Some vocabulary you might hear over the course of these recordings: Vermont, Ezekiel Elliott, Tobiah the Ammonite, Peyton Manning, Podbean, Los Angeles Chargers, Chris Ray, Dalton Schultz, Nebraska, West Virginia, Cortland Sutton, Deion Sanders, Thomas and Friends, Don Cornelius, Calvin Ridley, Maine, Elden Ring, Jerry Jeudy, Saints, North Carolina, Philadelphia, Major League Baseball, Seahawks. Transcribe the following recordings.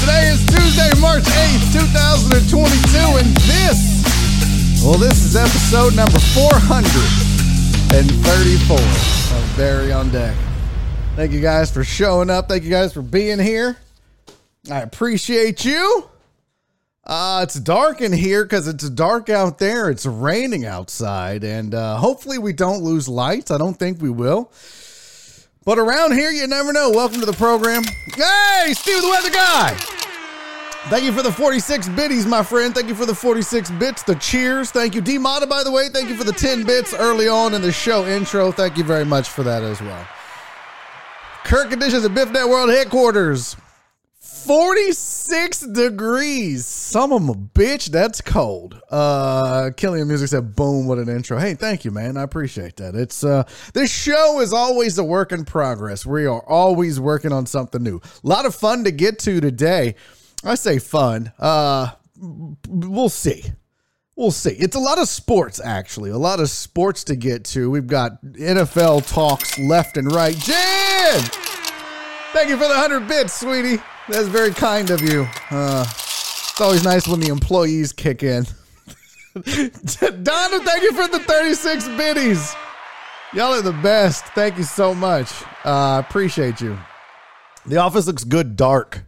Today is Tuesday, March 8th, 2022, and this is episode number 434 of Barry on Deck. Thank you guys for showing up. Thank you guys for being here. I appreciate you. It's dark in here because it's dark out there. It's raining outside, and hopefully we don't lose lights. I don't think we will. But around here, you never know. Welcome to the program. Hey, Steve the Weather Guy. Thank you for the 46 biddies, my friend. Thank you for the 46 bits, the cheers. Thank you. D-Mata, by the way, thank you for the 10 bits early on in the show intro. Thank you very much for that as well. Kirk Conditions at Biff Net World Headquarters. 46 degrees. Some of 'em a bitch. That's cold. Killian Music said, boom, what an intro. Hey, thank you, man. I appreciate that. It's this show is always a work in progress. We are always working on something new. A lot of fun to get to today. I say fun. We'll see. We'll see. It's a lot of sports, actually. A lot of sports to get to. We've got NFL talks left and right. Jen! Thank you for the 100 bits, sweetie. That's very kind of you. It's always nice when the employees kick in. Donna, thank you for the 36 biddies. Y'all are the best. Thank you so much. I appreciate you. The office looks good dark,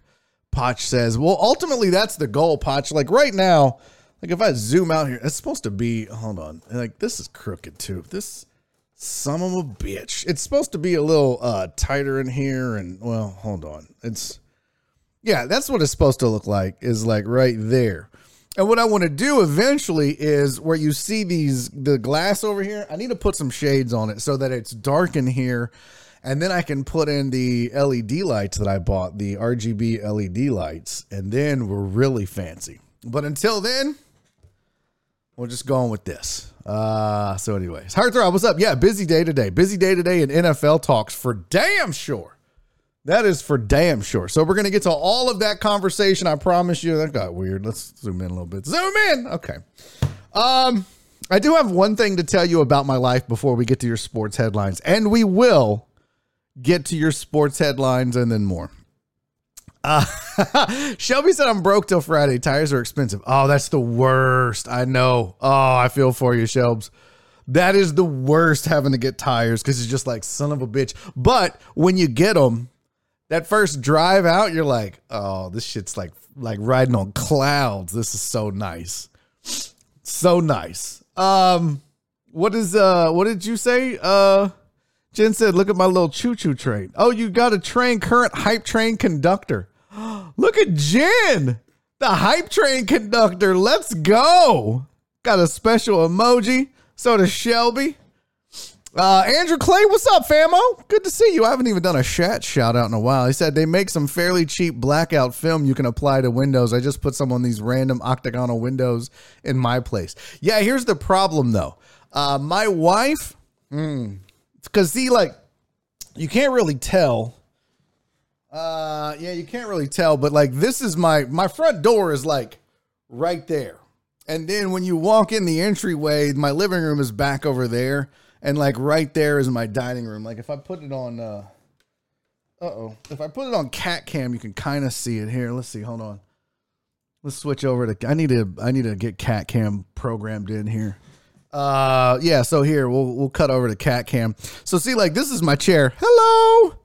Potch says. Well, ultimately, that's the goal, Potch. Like right now, like if I zoom out here, it's supposed to be, hold on. Like this is crooked too. This son of a bitch. It's supposed to be a little tighter in here and, well, hold on. It's... yeah, that's what it's supposed to look like, is like right there. And what I want to do eventually is where you see the glass over here, I need to put some shades on it so that it's dark in here. And then I can put in the LED lights that I bought, the RGB LED lights. And then we're really fancy. But until then, we're just going with this. So anyways, Heartthrob, what's up? Yeah, busy day today. Busy day today in NFL talks for damn sure. That is for damn sure. So we're going to get to all of that conversation. I promise you. That got weird. Let's zoom in a little bit. Zoom in. Okay. I do have one thing to tell you about my life before we get to your sports headlines. And we will get to your sports headlines and then more. Shelby said, I'm broke till Friday. Tires are expensive. Oh, that's the worst. I know. Oh, I feel for you, Shelbs. That is the worst, having to get tires, because it's just like, son of a bitch. But when you get them, that first drive out, you're like, oh, this shit's like riding on clouds. This is so nice. So nice. What did you say? Jen said, look at my little choo-choo train. Oh, you got a train, current hype train conductor. Look at Jen, the hype train conductor. Let's go. Got a special emoji. So does Shelby. Andrew Clay, what's up, famo? Good to see you. I haven't even done a chat shout out in a while. He said they make some fairly cheap blackout film you can apply to windows. I just put some on these random octagonal windows in my place. Yeah, here's the problem though. My wife, because see, like, you can't really tell. Yeah, you can't really tell, but like this is my front door is like right there. And then when you walk in the entryway, my living room is back over there. And like right there is my dining room. Like if I put it on, if I put it on cat cam, you can kind of see it here. Let's see. Hold on. Let's switch over to, I need to get cat cam programmed in here. Yeah. So here we'll cut over to cat cam. So see, like this is my chair. Hello.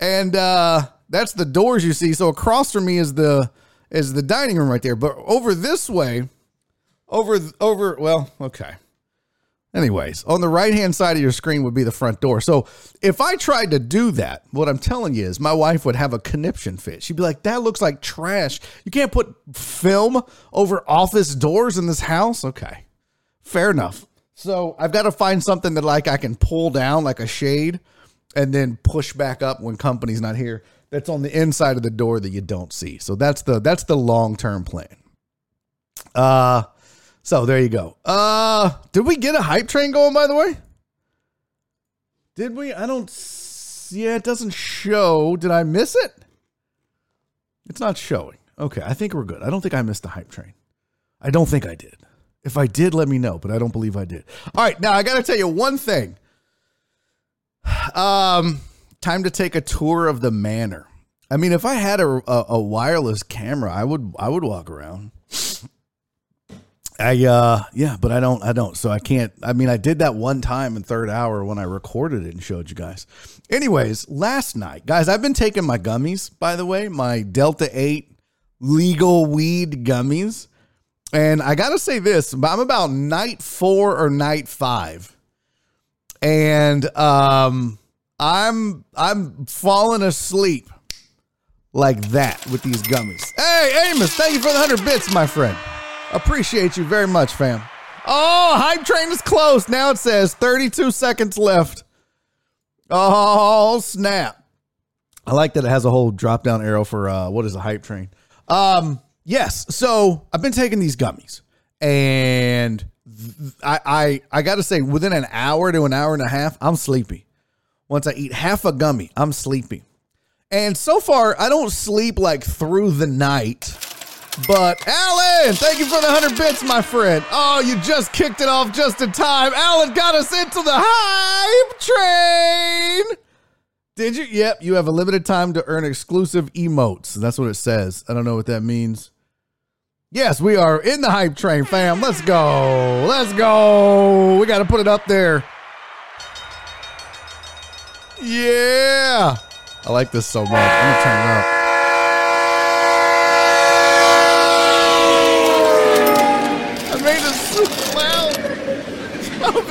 And, that's the doors you see. So across from me is the dining room right there. But over this way, Well, okay. Anyways, on the right-hand side of your screen would be the front door. So if I tried to do that, what I'm telling you is my wife would have a conniption fit. She'd be like, that looks like trash. You can't put film over office doors in this house? Okay, fair enough. So I've got to find something that like I can pull down like a shade and then push back up when company's not here. That's on the inside of the door that you don't see. So that's the long-term plan. So there you go. Did we get a hype train going, by the way? Did we? Yeah, it doesn't show. Did I miss it? It's not showing. Okay, I think we're good. I don't think I missed the hype train. I don't think I did. If I did, let me know, but I don't believe I did. All right, now I got to tell you one thing. Time to take a tour of the manor. I mean, if I had a wireless camera, I would walk around. But I don't. So I can't. I mean, I did that one time in third hour when I recorded it and showed you guys. Anyways, last night, guys, I've been taking my gummies, by the way, my Delta 8 legal weed gummies. And I got to say this, I'm about night 4 or night 5. And, I'm falling asleep like that with these gummies. Hey, Amos, thank you for the 100 bits, my friend. Appreciate you very much, fam. Oh, hype train is close. Now it says 32 seconds left. Oh, snap. I like that it has a whole drop down arrow for what is a hype train. Yes. So I've been taking these gummies and I got to say within an hour to an hour and a half, I'm sleepy. Once I eat half a gummy, I'm sleepy. And so far, I don't sleep like through the night. But Alan, thank you for the 100 bits, my friend. Oh, you just kicked it off just in time. Alan got us into the hype train. Did you? Yep, you have a limited time to earn exclusive emotes. That's what it says. I don't know what that means. Yes, we are in the hype train, fam. Let's go. Let's go. We got to put it up there. Yeah. I like this so much. I'm going to turn it up.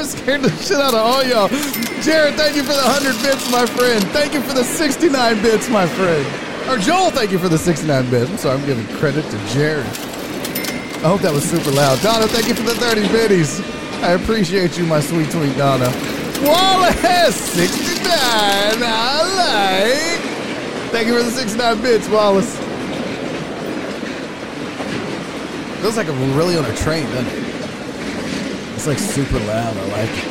Scared the shit out of all y'all. Jared, thank you for the 100 bits, my friend. Thank you for the 69 bits, my friend. Or Joel, thank you for the 69 bits. I'm sorry, I'm giving credit to Jared. I hope that was super loud. Donna, thank you for the 30 bitties. I appreciate you, my sweet tweet, Donna. Wallace, 69. I like. Thank you for the 69 bits, Wallace. Feels like I'm really on a train, doesn't it? It's like super loud. I like it.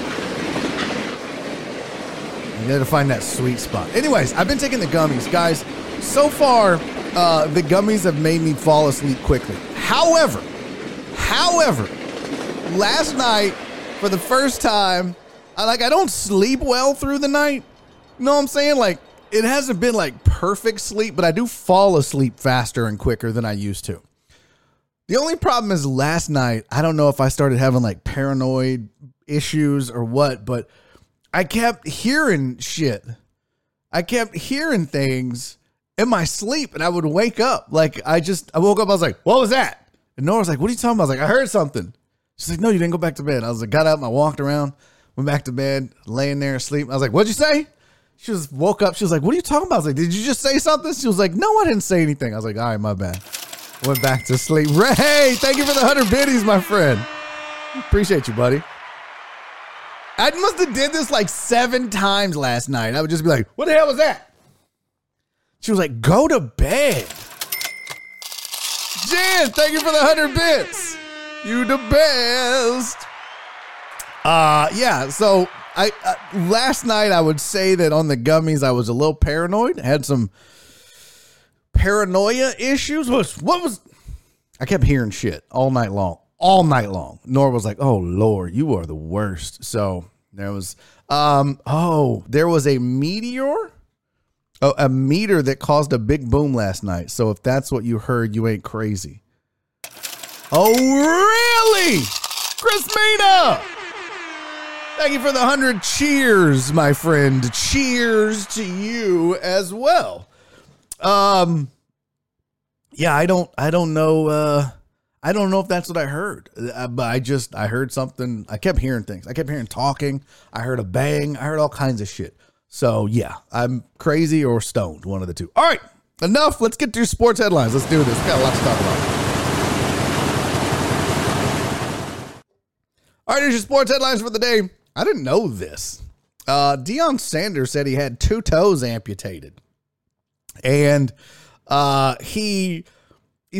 You gotta find that sweet spot. Anyways, I've been taking the gummies, guys. So far, the gummies have made me fall asleep quickly. However, last night, for the first time, I don't sleep well through the night. You know what I'm saying? Like, it hasn't been like perfect sleep, but I do fall asleep faster and quicker than I used to. The only problem is last night, I don't know if I started having like paranoid issues or what, but I kept hearing shit. I kept hearing things in my sleep and I would wake up. Like I woke up. I was like, what was that? And Nora was like, what are you talking about? I was like, I heard something. She's like, no, you didn't go back to bed. I was like, got up. I walked around, went back to bed, laying there asleep. I was like, what'd you say? She was woke up. She was like, what are you talking about? I was like, did you just say something? She was like, no, I didn't say anything. I was like, all right, my bad. Went back to sleep. Ray, thank you for the 100 biddies, my friend. Appreciate you, buddy. I must have did this like 7 times last night. I would just be like, what the hell was that? She was like, go to bed. Jen, thank you for the 100 bits. You the best. Yeah, so I last night I would say that on the gummies I was a little paranoid. Had some paranoia issues. I kept hearing shit all night long. Nora was like, oh Lord, you are the worst. So there was a meteor. Oh, a meter that caused a big boom last night. So if that's what you heard, you ain't crazy. Oh really? Chrismina, thank you for the 100 cheers, my friend. Cheers to you as well. Yeah, I don't know. I don't know if that's what I heard, but I heard something. I kept hearing things. I kept hearing talking. I heard a bang. I heard all kinds of shit. So yeah, I'm crazy or stoned, one of the two. All right, enough. Let's get to your sports headlines. Let's do this. Got a lot to talk about. All right, here's your sports headlines for the day. I didn't know this. Deion Sanders said he had two toes amputated. And he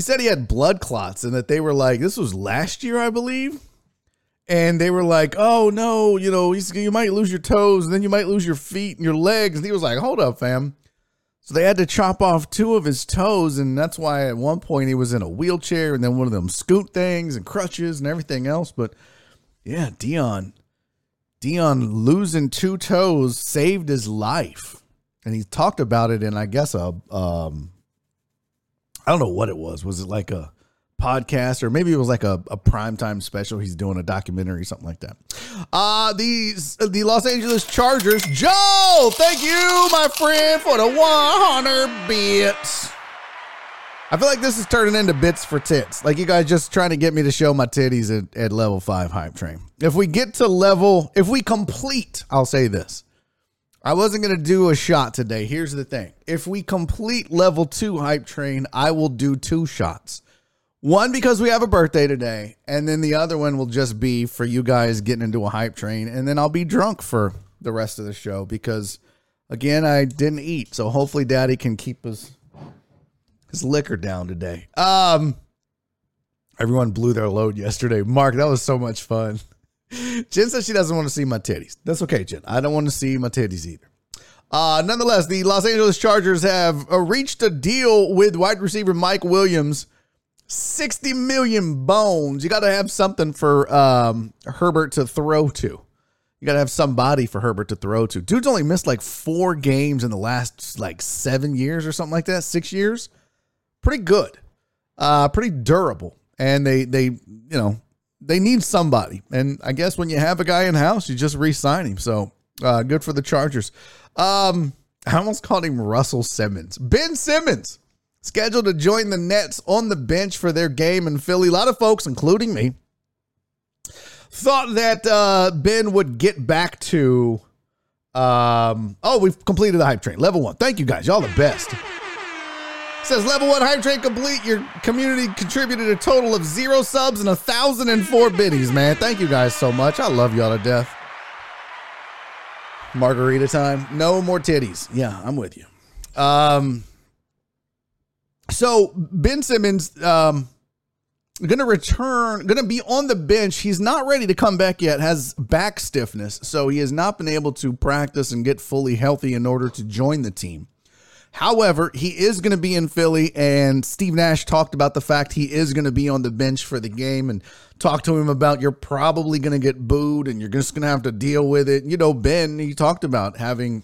said he had blood clots and that they were like, this was last year, I believe. And they were like, oh, no, you know, you might lose your toes and then you might lose your feet and your legs. And he was like, hold up, fam. So they had to chop off two of his toes. And that's why at one point he was in a wheelchair and then one of them scoot things and crutches and everything else. But yeah, Deion losing two toes saved his life. And he talked about it in, I guess, I don't know what it was. Was it like a podcast or maybe it was like a primetime special? He's doing a documentary, something like that. The Los Angeles Chargers. Joe, thank you, my friend, for the 100 bits. I feel like this is turning into bits for tits. Like you guys just trying to get me to show my titties at level 5 hype train. If we complete, I'll say this. I wasn't going to do a shot today. Here's the thing. If we complete level 2 hype train, I will do 2 shots. One, because we have a birthday today. And then the other one will just be for you guys getting into a hype train. And then I'll be drunk for the rest of the show because again, I didn't eat. So hopefully daddy can keep us. It's liquor down today. Everyone blew their load yesterday. Mark, that was so much fun. Jen says she doesn't want to see my titties. That's okay, Jen. I don't want to see my titties either. Nonetheless, the Los Angeles Chargers have reached a deal with wide receiver Mike Williams. 60 million bones. You got to have something for Herbert to throw to. You got to have somebody for Herbert to throw to. Dude's only missed like 4 games in the last like 7 years or something like that, 6 years. Pretty good, pretty durable. And they need somebody. And I guess when you have a guy in house, you just re-sign him. So good for the Chargers. I almost called him Russell Simmons. Ben Simmons scheduled to join the Nets on the bench for their game in Philly. A lot of folks, including me, thought that Ben would get back to, we've completed the hype train. Level 1. Thank you guys. Y'all the best. Says level 1 hype train complete. Your community contributed a total of 0 subs and 1,004 biddies, man. Thank you guys so much. I love y'all to death. Margarita time. No more titties. Yeah, I'm with you. So Ben Simmons, gonna be on the bench. He's not ready to come back yet, has back stiffness. So he has not been able to practice and get fully healthy in order to join the team. However, he is going to be in Philly, and Steve Nash talked about the fact he is going to be on the bench for the game and talked to him about you're probably going to get booed and you're just going to have to deal with it. You know, Ben, he talked about having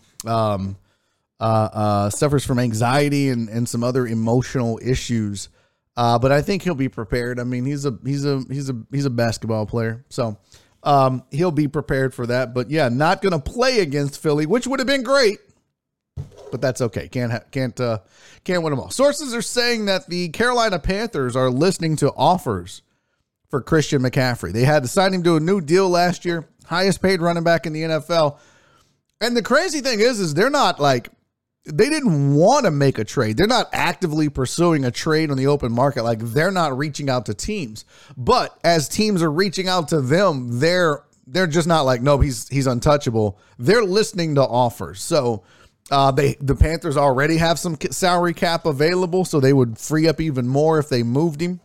suffers from anxiety and some other emotional issues, but I think he'll be prepared. I mean, he's a basketball player, so he'll be prepared for that. But yeah, not going to play against Philly, which would have been great. But that's okay. Can't win them all. Sources are saying that the Carolina Panthers are listening to offers for Christian McCaffrey. They had to sign him to a new deal last year, highest paid running back in the NFL. And the crazy thing is they're not like, they didn't want to make a trade. They're not actively pursuing a trade on the open market. Like they're not reaching out to teams, but as teams are reaching out to them, they're just not like, no, he's untouchable. They're listening to offers. So, the Panthers already have some salary cap available, so they would free up even more if they moved him.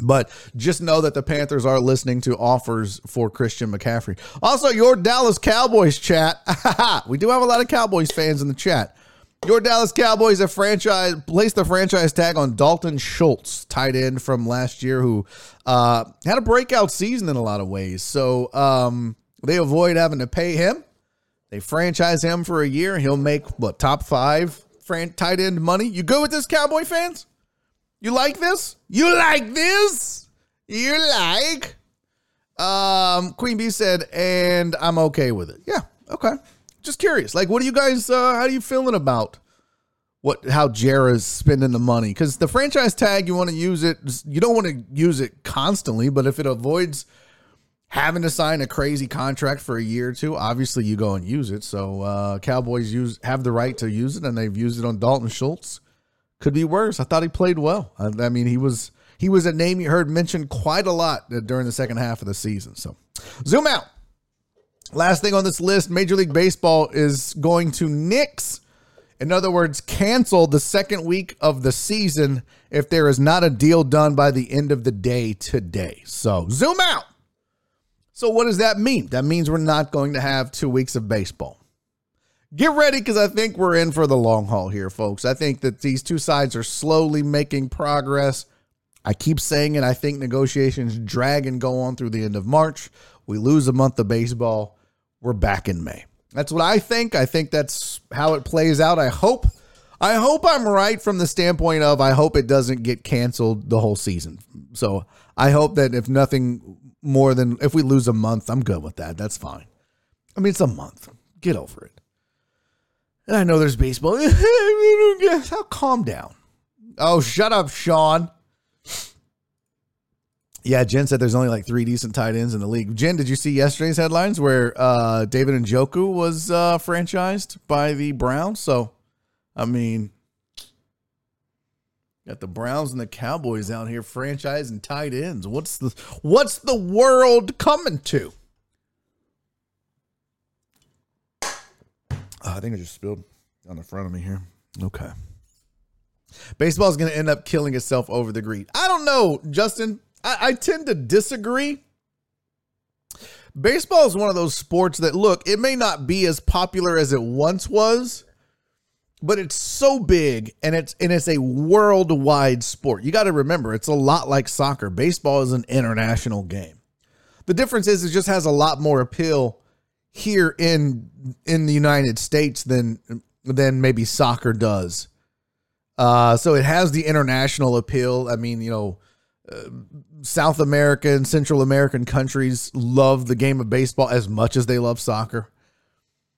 But just know that the Panthers are listening to offers for Christian McCaffrey. Also, your Dallas Cowboys chat. We do have a lot of Cowboys fans in the chat. Your Dallas Cowboys placed the franchise tag on Dalton Schultz, tight end from last year, who had a breakout season in a lot of ways. So they avoid having to pay him. They franchise him for a year. He'll make, top 5 tight end money. You good with this, Cowboy fans? You like this? You like this? You like? Queen B said, and I'm okay with it. Yeah, okay. Just curious. Like, what are you guys, how are you feeling about how Jera's spending the money, because the franchise tag, you want to use it. You don't want to use it constantly, but if it avoids having to sign a crazy contract for a year or two, obviously you go and use it. So Cowboys have the right to use it, and they've used it on Dalton Schultz. Could be worse. I thought he played well. I mean, he was a name you heard mentioned quite a lot during the second half of the season. So zoom out. Last thing on this list, Major League Baseball is going to nix, in other words, cancel the second week of the season if there is not a deal done by the end of the day today. So zoom out. So what does that mean? That means we're not going to have 2 weeks of baseball. Get ready, because I think we're in for the long haul here, folks. I think that these two sides are slowly making progress. I keep saying it. I think negotiations drag and go on through the end of March. We lose a month of baseball. We're back in May. That's what I think. I think that's how it plays out. I hope I'm right from the standpoint of I hope it doesn't get canceled the whole season. So I hope that if nothing more than if we lose a month, I'm good with that. That's fine. I mean, it's a month. Get over it. And I know there's baseball. I'll calm down. Oh, shut up, Sean. Yeah, Jen said there's only like three decent tight ends in the league. Jen, did you see yesterday's headlines where David Njoku was franchised by the Browns? So, I mean, got the Browns and the Cowboys out here franchising tight ends. What's the world coming to? Oh, I think I just spilled on the front of me here. Okay. Baseball is going to end up killing itself over the greed. I don't know, Justin. I tend to disagree. Baseball is one of those sports that, look, it may not be as popular as it once was, but it's so big, and it's a worldwide sport. You got to remember, it's a lot like soccer. Baseball is an international game. The difference is it just has a lot more appeal here in the United States than maybe soccer does. So it has the international appeal. I mean, you know, South America and Central American countries love the game of baseball as much as they love soccer.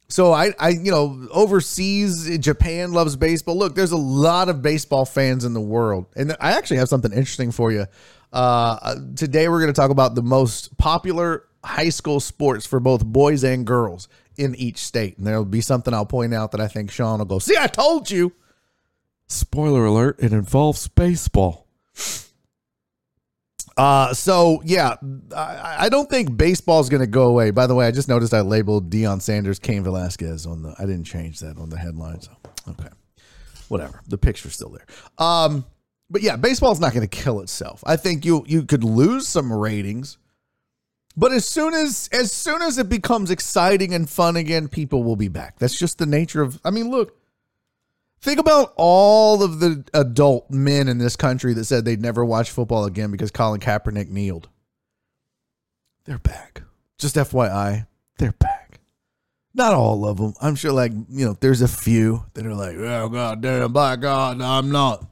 So I you know, overseas, Japan loves baseball. Look, there's a lot of baseball fans in the world. And I actually have something interesting for you. Today we're going to talk about the most popular high school sports for both boys and girls in each state. And there'll be something I'll point out that I think Sean will go, see, I told you. Spoiler alert, it involves baseball. So yeah, I don't think baseball is going to go away. By the way, I just noticed I labeled Deion Sanders, Cain Velasquez on the, I didn't change that on the headline. So, okay, whatever. The picture's still there. But yeah, baseball's not going to kill itself. I think you could lose some ratings, but as soon as it becomes exciting and fun again, people will be back. That's just the nature of, I mean, look, think about all of the adult men in this country that said they'd never watch football again because Colin Kaepernick kneeled. They're back. Just FYI, they're back. Not all of them. I'm sure, like, you know, there's a few that are like, oh, God damn, by God, no, I'm not.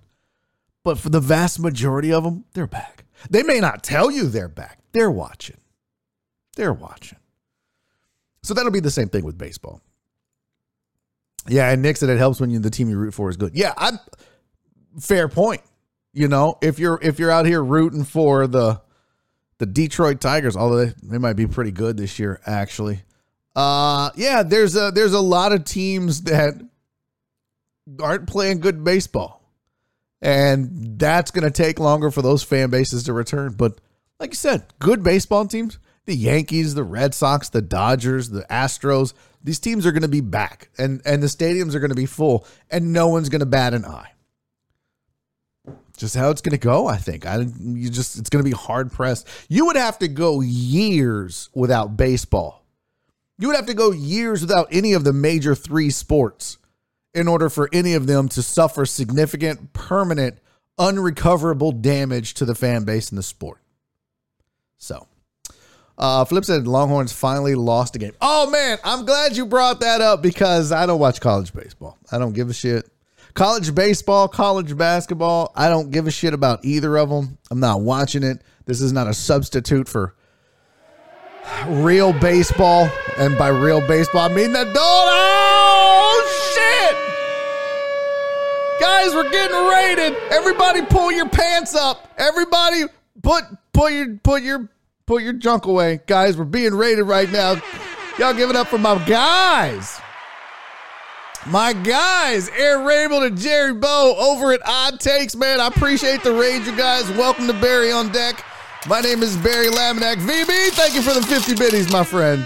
But for the vast majority of them, they're back. They may not tell you they're back. They're watching. They're watching. So that'll be the same thing with baseball. Yeah, and Nick said it helps when the team you root for is good. Yeah, fair point. You know, if you're out here rooting for the Detroit Tigers, although they might be pretty good this year, actually. Yeah, there's a lot of teams that aren't playing good baseball. And that's going to take longer for those fan bases to return. But like you said, good baseball teams, the Yankees, the Red Sox, the Dodgers, the Astros, these teams are going to be back, and the stadiums are going to be full, and no one's going to bat an eye. Just how it's going to go, I think. It's going to be hard pressed. You would have to go years without baseball. You would have to go years without any of the major three sports in order for any of them to suffer significant, permanent, unrecoverable damage to the fan base and the sport. So. Flip said Longhorns finally lost a game. Oh, man, I'm glad you brought that up because I don't watch college baseball. I don't give a shit. College baseball, college basketball, I don't give a shit about either of them. I'm not watching it. This is not a substitute for real baseball. And by real baseball, I mean the dog. Oh, shit. Guys, we're getting raided. Everybody pull your pants up. Everybody put your junk away. Guys, we're being raided right now. Y'all give it up for my guys. My guys, Aaron Rabel and Jerry Bow over at Odd Takes, man. I appreciate the raid, you guys. Welcome to Barry on Deck. My name is Barry Laminack. VB, thank you for the 50 biddies, my friend.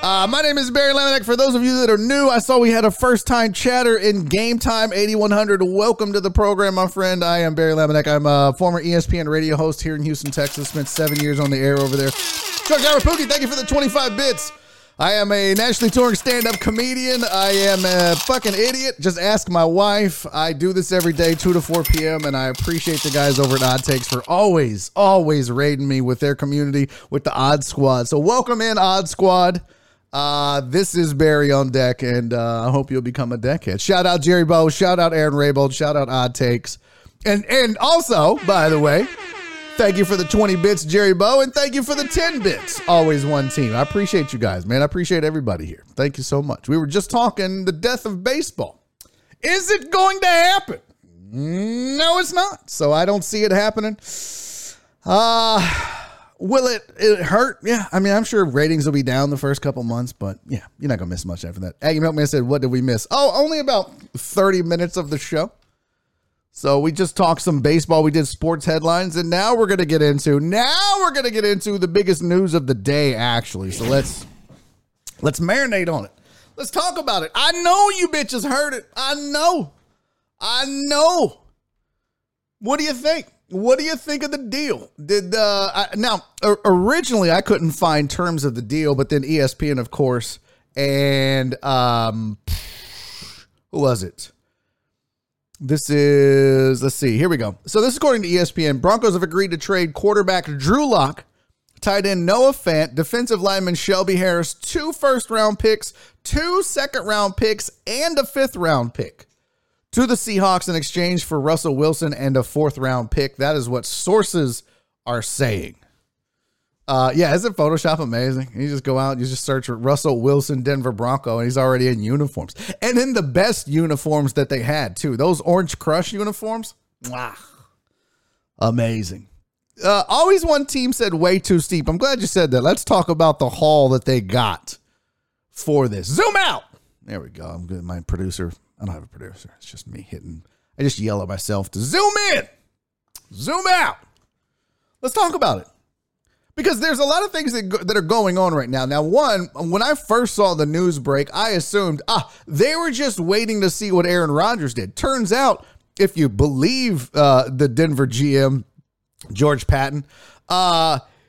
My name is Barry Laminack. For those of you that are new, I saw we had a first-time chatter in Game Time 8100. Welcome to the program, my friend. I am Barry Laminack. I'm a former ESPN radio host here in Houston, Texas. Spent 7 years on the air over there. Chuck Arapuki, thank you for the 25 bits. I am a nationally touring stand-up comedian. I am a fucking idiot. Just ask my wife. I do this every day, 2 to 4 p.m., and I appreciate the guys over at Odd Takes for always, always raiding me with their community, with the Odd Squad. So welcome in, Odd Squad. This is Barry on Deck, and I hope you'll become a deckhead. Shout out Jerry Bow. Shout out Aaron Raybould. Shout out Odd Takes. And also, by the way... thank you for the 20 bits, Jerry Bow, and thank you for the 10 bits. Always one team. I appreciate you guys, man. I appreciate everybody here. Thank you so much. We were just talking the death of baseball. Is it going to happen? No, it's not. So I don't see it happening. Will it hurt? Yeah. I mean, I'm sure ratings will be down the first couple months, but yeah, you're not going to miss much after that. Aggie Milkman said, what did we miss? Oh, only about 30 minutes of the show. So we just talked some baseball, we did sports headlines, and now we're going to get into, the biggest news of the day, actually. So let's marinate on it. Let's talk about it. I know you bitches heard it. I know. What do you think? What do you think of the deal? Originally I couldn't find terms of the deal, but then ESPN, of course, and who was it? This is, let's see, here we go. So this is according to ESPN. Broncos have agreed to trade quarterback Drew Locke, tight end Noah Fant, defensive lineman Shelby Harris, 2 first-round picks, 2 second-round picks, and a 5th-round pick to the Seahawks in exchange for Russell Wilson and a 4th-round pick. That is what sources are saying. Yeah, isn't Photoshop amazing? You just go out, you just search for Russell Wilson, Denver Bronco, and he's already in uniforms. And in the best uniforms that they had, too. Those Orange Crush uniforms, wow, amazing. Always one team said way too steep. I'm glad you said that. Let's talk about the haul that they got for this. Zoom out. There we go. I'm good. My producer, I don't have a producer. It's just me hitting. I just yell at myself to zoom in, zoom out. Let's talk about it. Because there's a lot of things that are going on right now. Now, one, when I first saw the news break, I assumed, they were just waiting to see what Aaron Rodgers did. Turns out, if you believe the Denver GM, George Patton,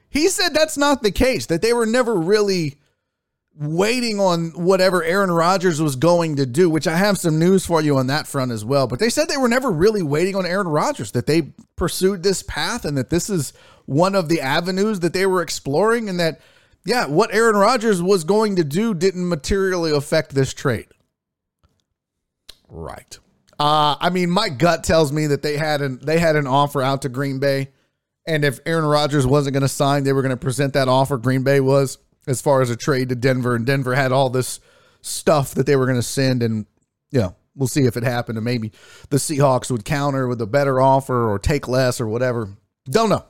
he said that's not the case, that they were never really waiting on whatever Aaron Rodgers was going to do, which I have some news for you on that front as well. But they said they were never really waiting on Aaron Rodgers, that they pursued this path and that this is one of the avenues that they were exploring, and that, yeah, what Aaron Rodgers was going to do didn't materially affect this trade. Right. I mean, my gut tells me that they had an offer out to Green Bay, and if Aaron Rodgers wasn't going to sign, they were going to present that offer. Green Bay was, as far as a trade to Denver, and Denver had all this stuff that they were going to send, and, you know, we'll see if it happened, and maybe the Seahawks would counter with a better offer or take less or whatever. Don't know.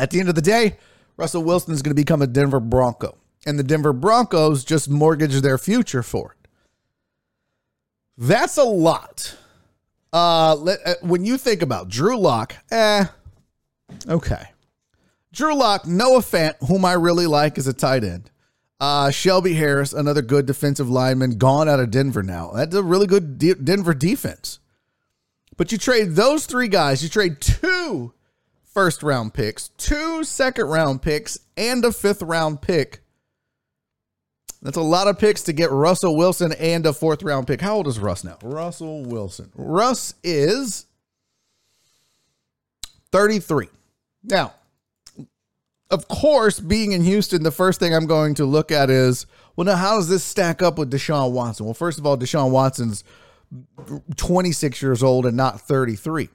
At the end of the day, Russell Wilson is going to become a Denver Bronco, and the Denver Broncos just mortgage their future for it. That's a lot. When you think about Drew Locke, okay. Drew Locke, Noah Fant, whom I really like as a tight end. Shelby Harris, another good defensive lineman, gone out of Denver now. That's a really good Denver defense. But you trade those three guys. You trade 2 first-round picks, 2 second-round picks, and a 5th-round pick. That's a lot of picks to get Russell Wilson and a 4th-round pick. How old is Russ now? Russell Wilson. Russ is 33. Now, of course, being in Houston, the first thing I'm going to look at is, well, now, how does this stack up with Deshaun Watson? Well, first of all, Deshaun Watson's 26 years old and not 33.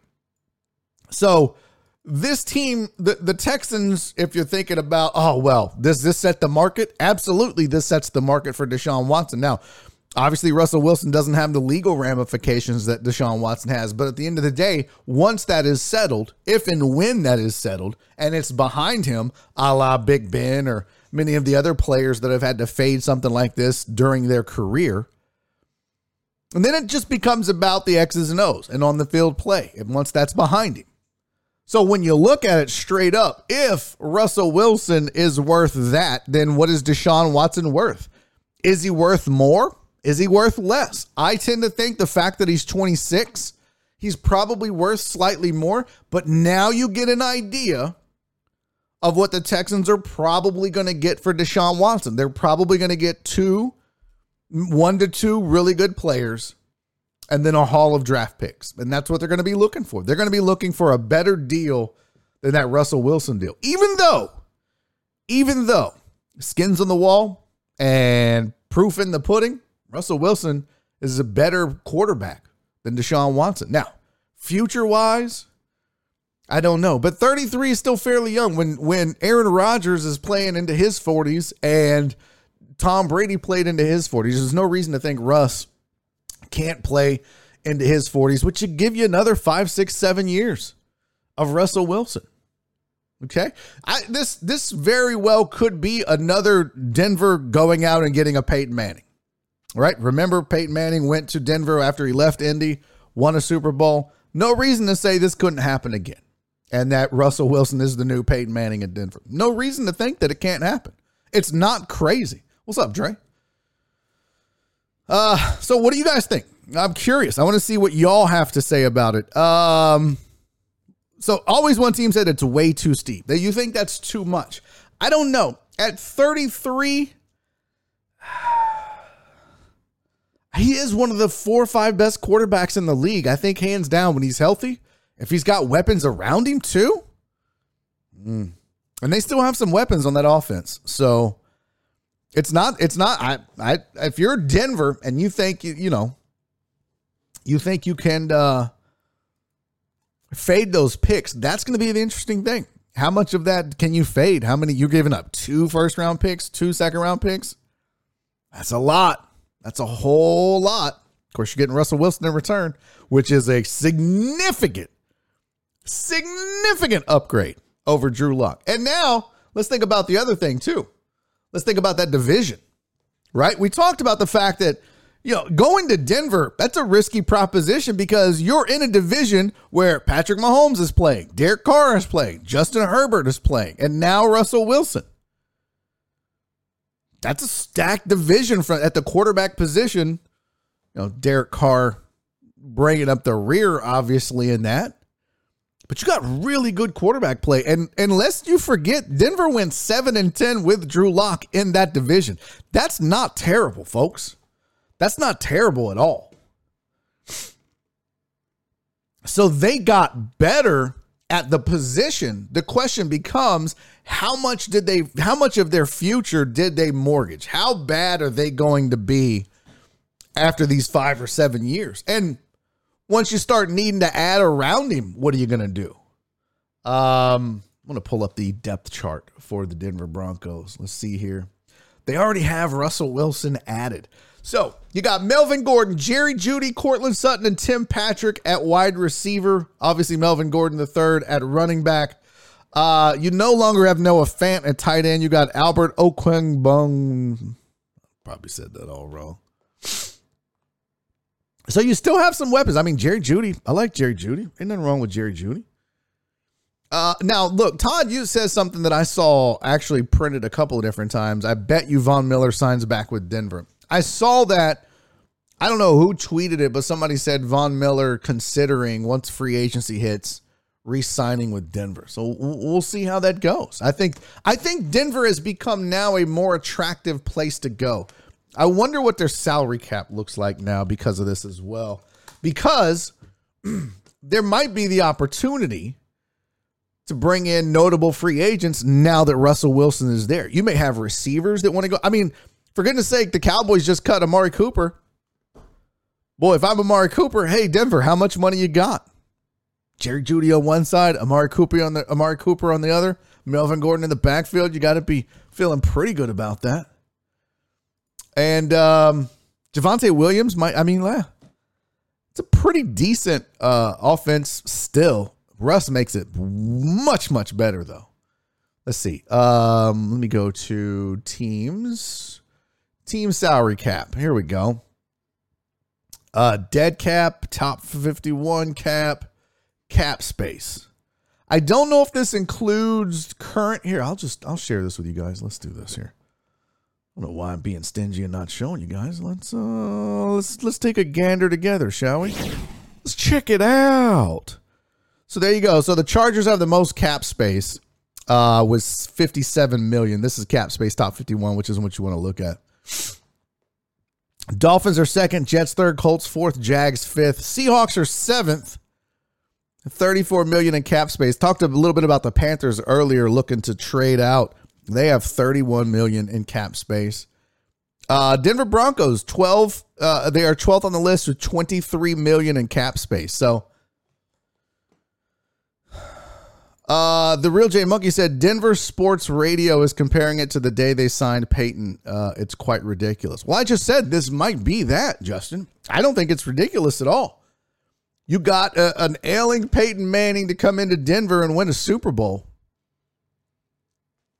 So, this team, the Texans, if you're thinking about, oh, well, does this set the market? Absolutely, this sets the market for Deshaun Watson. Now, Obviously, Russell Wilson doesn't have the legal ramifications that Deshaun Watson has. But at the end of the day, once that is settled, if and when that is settled, and it's behind him, a la Big Ben or many of the other players that have had to fade something like this during their career. And then it just becomes about the X's and O's and on the field play. And once that's behind him. So when you look at it straight up, if Russell Wilson is worth that, then what is Deshaun Watson worth? Is he worth more? Is he worth less? I tend to think the fact that he's 26, he's probably worth slightly more, but now you get an idea of what the Texans are probably going to get for Deshaun Watson. They're probably going to get one to two really good players and then a haul of draft picks. And that's what they're going to be looking for. They're going to be looking for a better deal than that Russell Wilson deal. Even though skins on the wall and proof in the pudding, Russell Wilson is a better quarterback than Deshaun Watson. Now, future-wise, I don't know. But 33 is still fairly young. When Aaron Rodgers is playing into his 40s and Tom Brady played into his 40s, there's no reason to think Russ can't play into his 40s, which should give you another 5, 6, 7 years of Russell Wilson. Okay, this very well could be another Denver going out and getting a Peyton Manning. Right? Remember, Peyton Manning went to Denver after he left Indy, won a Super Bowl. No reason to say this couldn't happen again. And that Russell Wilson is the new Peyton Manning at Denver. No reason to think that it can't happen. It's not crazy. What's up, Dre? So what do you guys think? I'm curious. I want to see what y'all have to say about it. So always one team said it's way too steep. You think that's too much. I don't know. At 33... he is one of the 4 or 5 best quarterbacks in the league. I think hands down when he's healthy, if he's got weapons around him too. And they still have some weapons on that offense. So it's not, if you're Denver and you think, you think you can fade those picks. That's going to be the interesting thing. How much of that can you fade? How many you're giving up? 2 first-round picks, 2 second-round picks. That's a lot. That's a whole lot. Of course, you're getting Russell Wilson in return, which is a significant upgrade over Drew Locke. And now let's think about the other thing too. Let's think about that division, right? We talked about the fact that, going to Denver, that's a risky proposition because you're in a division where Patrick Mahomes is playing, Derek Carr is playing, Justin Herbert is playing, and now Russell Wilson. That's a stacked division at the quarterback position. Derek Carr bringing up the rear, obviously, in that. But you got really good quarterback play. And lest you forget, Denver went 7-10 with Drew Locke in that division. That's not terrible, folks. That's not terrible at all. So they got better at the position. The question becomes, how much of their future did they mortgage? How bad are they going to be after these 5 or 7 years? And once you start needing to add around him, what are you going to do? I'm going to pull up the depth chart for the Denver Broncos. Let's see here. They already have Russell Wilson added. So you got Melvin Gordon, Jerry Jeudy, Cortland Sutton, and Tim Patrick at wide receiver. Obviously, Melvin Gordon III at running back. You no longer have Noah Fant at tight end. You got Albert Okwuegbunam. Probably said that all wrong. So you still have some weapons. I mean, Jerry Jeudy. I like Jerry Jeudy. Ain't nothing wrong with Jerry Jeudy. Now, look, Todd Hughes says something that I saw actually printed a couple of different times. I bet you Von Miller signs back with Denver. I saw that. I don't know who tweeted it, but somebody said Von Miller considering once free agency hits, re-signing with Denver. So we'll see how that goes. I think Denver has become now a more attractive place to go. I wonder what their salary cap looks like now because of this as well, because there might be the opportunity to bring in notable free agents now that Russell Wilson is there. You may have receivers that want to go. I mean, for goodness sake, the Cowboys just cut Amari Cooper. Boy, if I'm Amari Cooper, hey, Denver, how much money you got? Jerry Jeudy on one side, Amari Cooper on the other, Melvin Gordon in the backfield. You got to be feeling pretty good about that. And Javonte Williams might, I mean, it's a pretty decent offense still. Russ makes it much, much better, though. Let's see. Let me go to teams. Team salary cap. Here we go. Dead cap, top 51 cap, cap space. I don't know if this includes current. Here, I'll share this with you guys. Let's do this here. I don't know why I'm being stingy and not showing you guys. Let's take a gander together, shall we? Let's check it out. So there you go. So the Chargers have the most cap space, was $57 million. This is cap space top 51, which is what you want to look at. Dolphins are second, Jets third, Colts fourth, Jags fifth, Seahawks are seventh. $34 million in cap space. Talked a little bit about the Panthers earlier, looking to trade out. They have $31 million in cap space. Denver Broncos, 12. They are 12th on the list with $23 million in cap space. So, the Real J Monkey said Denver Sports Radio is comparing it to the day they signed Peyton. It's quite ridiculous. Well, I just said this might be that, Justin. I don't think it's ridiculous at all. You got an ailing Peyton Manning to come into Denver and win a Super Bowl.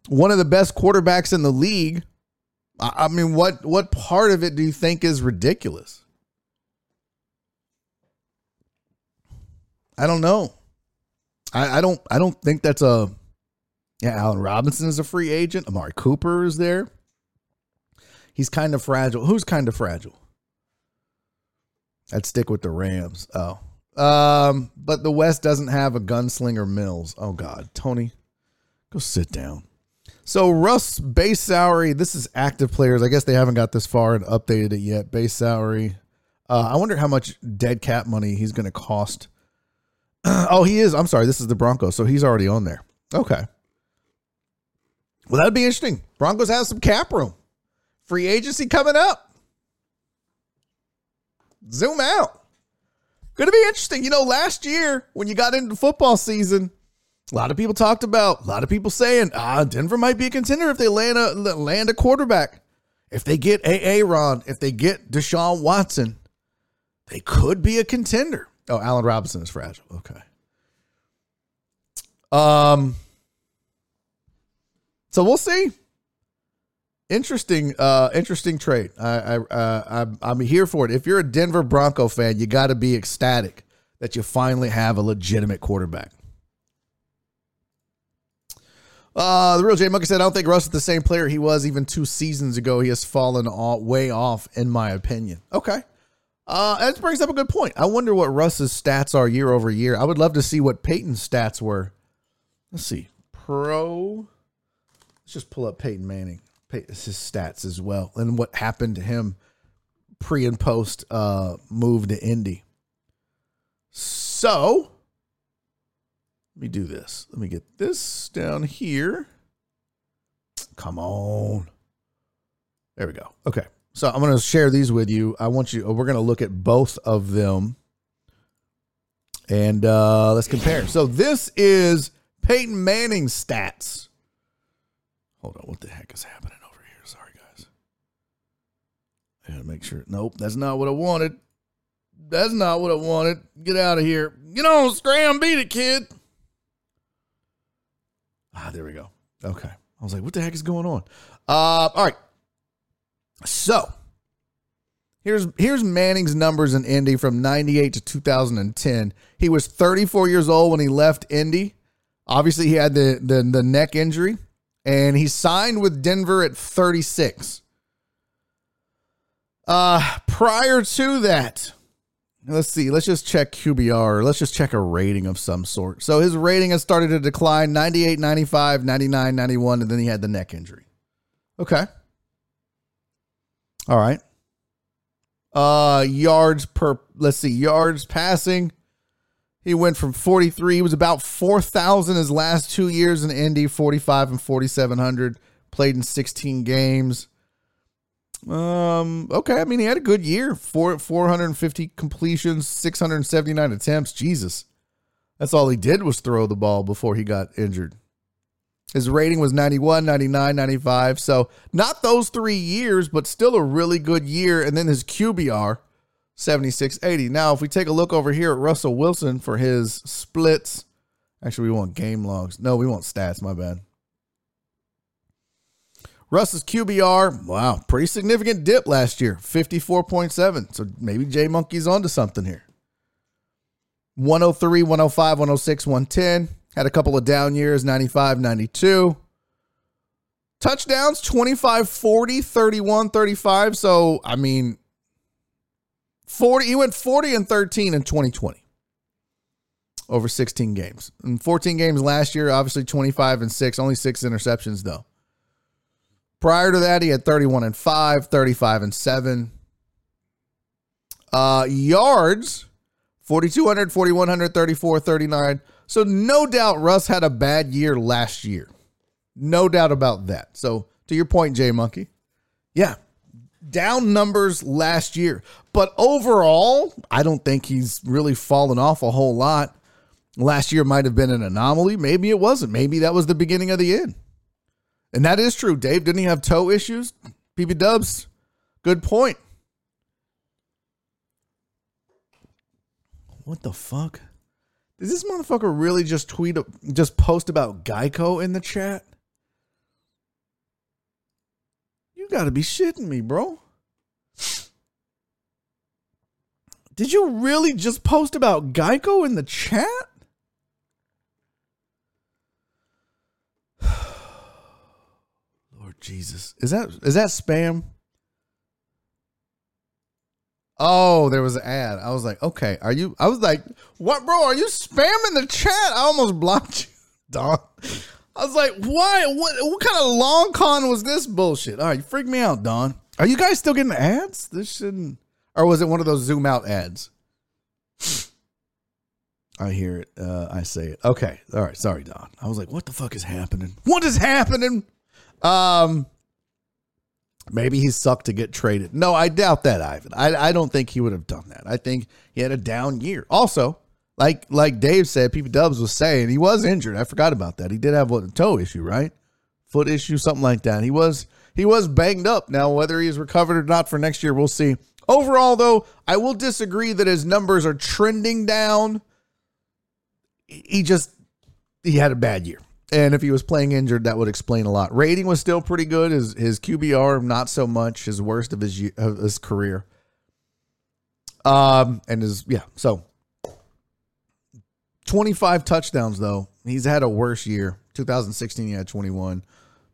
One of the best quarterbacks in the league. I mean, what part of it do you think is ridiculous? I don't know. I don't think that's a... Yeah, Allen Robinson is a free agent. Amari Cooper is there. He's kind of fragile. Who's kind of fragile? I'd stick with the Rams. Oh. But the West doesn't have a gunslinger Mills. Oh, God. Tony, go sit down. So, Russ, base salary. This is active players. I guess they haven't got this far and updated it yet. Base salary. I wonder how much dead cap money he's going to cost. Oh, he is. I'm sorry. This is the Broncos. So, he's already on there. Okay. Well, that'd be interesting. Broncos have some cap room. Free agency coming up. Zoom out. Going to be interesting. You know, last year when you got into football season, a lot of people talked about, a lot of people saying, Denver might be a contender if they land a quarterback. If they get Aaron, if they get Deshaun Watson, they could be a contender. Oh, Allen Robinson is fragile. Okay. So we'll see. Interesting trade. I'm here for it. If you're a Denver Bronco fan, you got to be ecstatic that you finally have a legitimate quarterback. The Real J Monkey said, I don't think Russ is the same player he was even 2 seasons ago. He has fallen way off, in my opinion. Okay. That brings up a good point. I wonder what Russ's stats are year over year. I would love to see what Peyton's stats were. Let's see. Let's just pull up Peyton Manning. His stats as well, and what happened to him pre and post move to Indy. So let me do this. Let me get this down here. Come on. There we go. Okay. So I'm going to share these with you. We're going to look at both of them and let's compare. So this is Peyton Manning's stats. Hold on. What the heck is happening? I gotta make sure. Nope, that's not what I wanted. That's not what I wanted. Get out of here. Get on, scram, beat it, kid. There we go. Okay. I was like, what the heck is going on? All right. So, here's Manning's numbers in Indy from 98 to 2010. He was 34 years old when he left Indy. Obviously, he had the neck injury, and he signed with Denver at 36. Prior to that, let's see. Let's just check QBR. Let's just check a rating of some sort. So his rating has started to decline, 98, 95, 99, 91, and then he had the neck injury. Okay. All right. Yards passing. He went from 43. He was about 4,000 his last 2 years in Indy, 45 and 4,700. Played in 16 games. Okay. I mean, he had a good year. 450 completions, 679 attempts. Jesus. That's all he did was throw the ball before he got injured. His rating was 91, 99, 95. So not those 3 years, but still a really good year. And then his QBR, 76, 80. Now, if we take a look over here at Russell Wilson for his splits. Actually, we want game logs. No, we want stats. My bad. Russ's QBR, wow, pretty significant dip last year, 54.7. So maybe J Monkey's onto something here. 103, 105, 106, 110. Had a couple of down years, 95, 92. Touchdowns, 25, 40, 31, 35. So, I mean, 40. He went 40-13 in 2020 over 16 games. And 14 games last year, obviously 25-6, only 6 interceptions though. Prior to that, he had 31-5, 35-7. Yards, 4,200, 4,100, 34, 39. So no doubt Russ had a bad year last year. No doubt about that. So to your point, J Monkey, yeah, down numbers last year. But overall, I don't think he's really fallen off a whole lot. Last year might have been an anomaly. Maybe it wasn't. Maybe that was the beginning of the end. And that is true. Dave, didn't he have toe issues? PB Dubs, good point. What the fuck? Does this motherfucker really just post about Geico in the chat? You gotta be shitting me, bro. Did you really just post about Geico in the chat? Jesus. Is that spam? Oh, there was an ad. I was like, okay, what, bro? Are you spamming the chat? I almost blocked you, dog. I was like, why? What kind of long con was this bullshit? All right, you freaked me out, Don. Are you guys still getting ads? Or was it one of those zoom out ads? I hear it. I say it. Okay. All right. Sorry, Don. I was like, what the fuck is happening? What is happening? Maybe he sucked to get traded. No, I doubt that, Ivan. I don't think he would have done that. I think he had a down year. Also, like Dave said, PB Dubs was saying, he was injured. I forgot about that. He did have a toe issue, right? Foot issue, something like that. He was banged up. Now, whether he's recovered or not for next year, we'll see. Overall, though, I will disagree that his numbers are trending down. He had a bad year. And if he was playing injured, that would explain a lot. Rating was still pretty good. His QBR, not so much. His worst of his career. So 25 touchdowns, though. He's had a worse year. 2016, he had 21.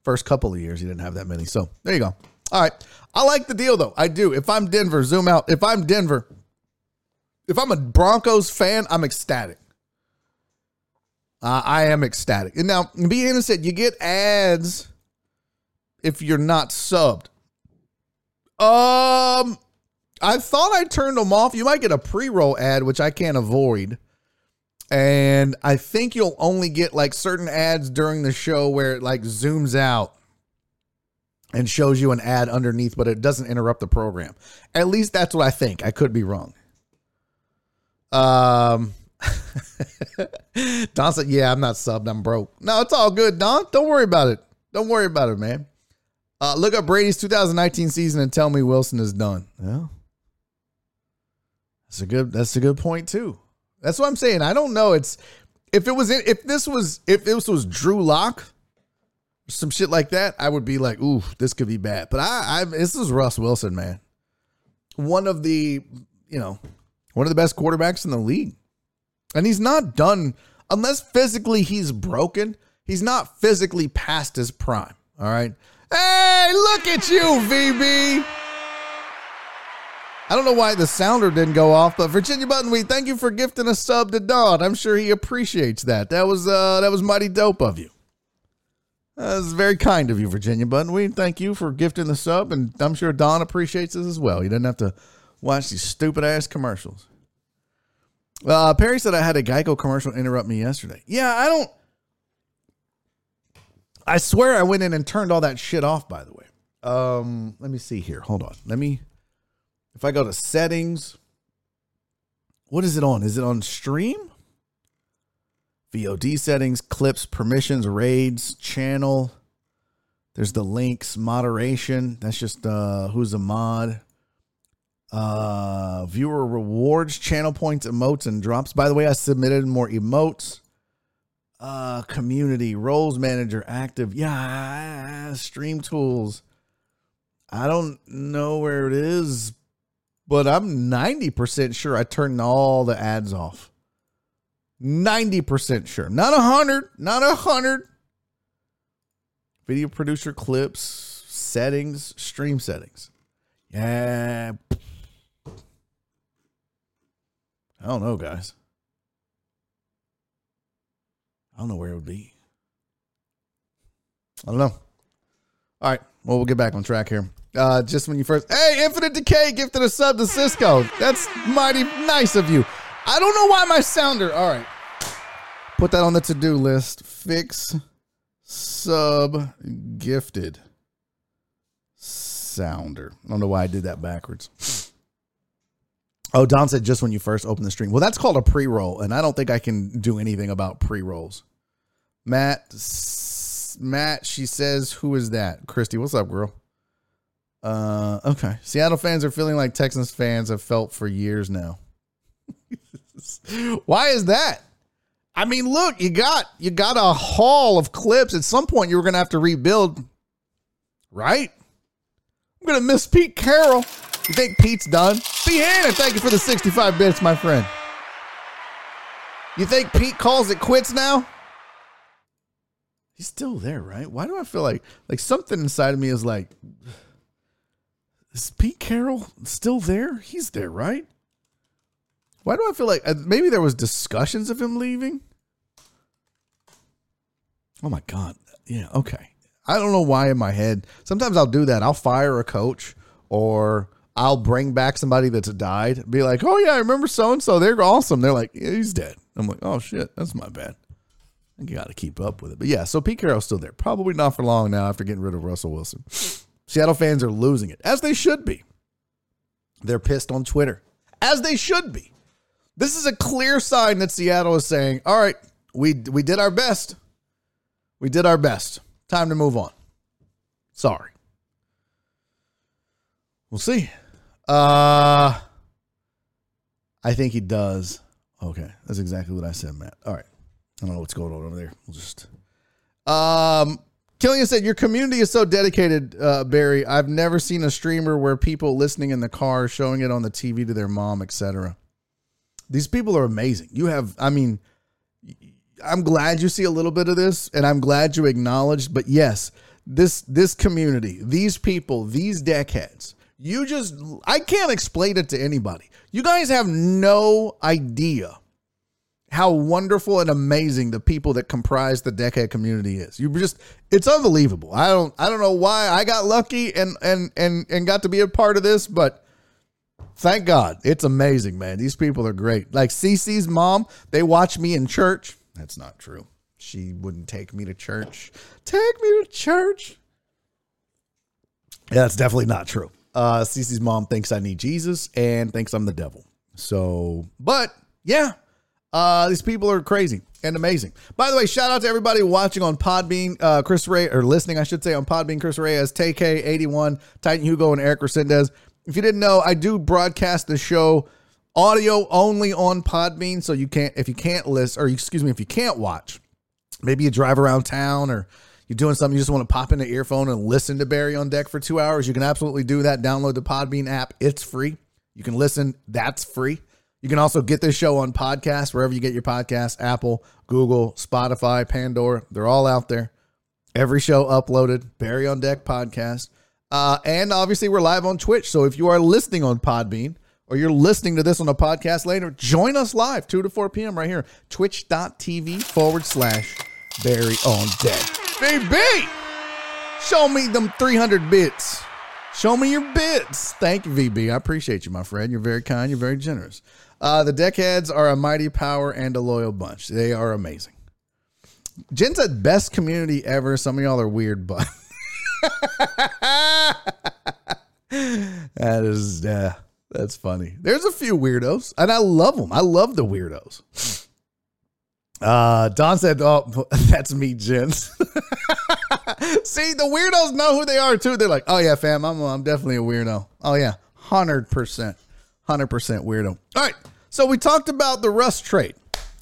First couple of years, he didn't have that many. So, there you go. All right. I like the deal, though. I do. If I'm Denver, zoom out. If I'm a Broncos fan, I'm ecstatic. I am ecstatic. And now, being innocent, you get ads if you're not subbed. I thought I turned them off. You might get a pre-roll ad, which I can't avoid. And I think you'll only get like certain ads during the show where it like zooms out and shows you an ad underneath, but it doesn't interrupt the program. At least that's what I think. I could be wrong. Don said, yeah, I'm not subbed, I'm broke. No, it's all good, Don. Don't worry about it, man. Look up Brady's 2019 season and tell me Wilson is done. Yeah, that's a good point too. That's what I'm saying. I don't know. If this was Drew Locke, some shit like that, I would be like, ooh, this could be bad. But this is Russ Wilson, man. One of the best quarterbacks in the league. And he's not done, unless physically he's broken, he's not physically past his prime, all right? Hey, look at you, VB. I don't know why the sounder didn't go off, but Virginia Buttonweed, thank you for gifting a sub to Don. I'm sure he appreciates that. That was mighty dope of you. That was very kind of you, Virginia Buttonweed. Thank you for gifting the sub, and I'm sure Don appreciates this as well. He doesn't have to watch these stupid-ass commercials. Perry said I had a Geico commercial interrupt me yesterday. Yeah, I swear I went in and turned all that shit off, by the way. Let me see here. Hold on. If I go to settings, what is it on? Is it on stream? VOD settings, clips, permissions, raids, channel. There's the links, moderation. That's just who's a mod. Viewer rewards, channel points, emotes, and drops. By the way, I submitted more emotes. Community, roles manager, active. Yeah, stream tools. I don't know where it is, but I'm 90% sure I turned all the ads off. 90% sure. Not 100. Video producer clips, settings, stream settings. Yeah. I don't know, guys. I don't know where it would be. I don't know. All right. Well, we'll get back on track here. Just when you first... Hey, Infinite Decay gifted a sub to Cisco. That's mighty nice of you. I don't know why my sounder... All right. Put that on the to-do list. Fix sub gifted sounder. I don't know why I did that backwards. Oh, Don said just when you first open the stream. Well, that's called a pre-roll, and I don't think I can do anything about pre-rolls. Matt, she says, who is that? Christy, what's up, girl? Okay. Seattle fans are feeling like Texans fans have felt for years now. Why is that? I mean, look, you got a haul of clips. At some point, you were going to have to rebuild, right? I'm going to miss Pete Carroll. You think Pete's done? B. Hanna, thank you for the 65 bits, my friend. You think Pete calls it quits now? He's still there, right? Why do I feel like something inside of me is like, is Pete Carroll still there? He's there, right? Why do I feel like maybe there was discussions of him leaving? Oh, my God. Yeah, okay. I don't know why in my head. Sometimes I'll do that. I'll fire a coach or I'll bring back somebody that's died. Be like, oh, yeah, I remember so-and-so. They're awesome. They're like, yeah, he's dead. I'm like, oh, shit, that's my bad. You got to keep up with it. But yeah, so Pete Carroll's still there. Probably not for long now after getting rid of Russell Wilson. Seattle fans are losing it, as they should be. They're pissed on Twitter, as they should be. This is a clear sign that Seattle is saying, all right, we did our best. We did our best. Time to move on. Sorry. We'll see. I think he does. Okay, that's exactly what I said, Matt. All right. I don't know what's going on over there. We'll just. Killian said, your community is so dedicated, Barry. I've never seen a streamer where people listening in the car, showing it on the TV to their mom, etc. These people are amazing. I'm glad you see a little bit of this and I'm glad you acknowledged, but yes, this community, these people, these deckheads, I can't explain it to anybody. You guys have no idea how wonderful and amazing the people that comprise the deckhead community is. It's unbelievable. I don't know why I got lucky and got to be a part of this, but thank God. It's amazing, man. These people are great. Like Cece's mom, they watch me in church. That's not true. She wouldn't take me to church. Take me to church. Yeah, that's definitely not true. Cece's mom thinks I need Jesus and thinks I'm the devil. So, but yeah. These people are crazy and amazing. By the way, shout out to everybody watching on Podbean, Chris Ray, or listening, I should say, on Podbean, Chris Reyes, TK81, Titan Hugo, and Eric Resendez. If you didn't know, I do broadcast the show audio only on Podbean, so if you can't watch, maybe you drive around town or you're doing something, you just want to pop in the earphone and listen to Barry on Deck for 2 hours, you can absolutely do that. Download the Podbean app. It's free. You can listen. That's free. You can also get this show on podcast, wherever you get your podcast, Apple, Google, Spotify, Pandora. They're all out there. Every show uploaded, Barry on Deck podcast. And obviously we're live on Twitch. So if you are listening on Podbean or you're listening to this on a podcast later, join us live 2 to 4 p.m. right here. Twitch.tv/Barry on Deck. BB, show me them 300 bits. Show me your bits. Thank you, VB. I appreciate you, my friend. You're very kind. You're very generous. The deckheads are a mighty power and a loyal bunch. They are amazing. Jen said, best community ever. Some of y'all are weird, but that's funny. There's a few weirdos, and I love them. I love the weirdos. Don said, "Oh, that's me, gents." See, the weirdos know who they are too. They're like, "Oh yeah, fam, I'm definitely a weirdo." Oh yeah, 100%, 100% weirdo. All right, so we talked about the Russ trade.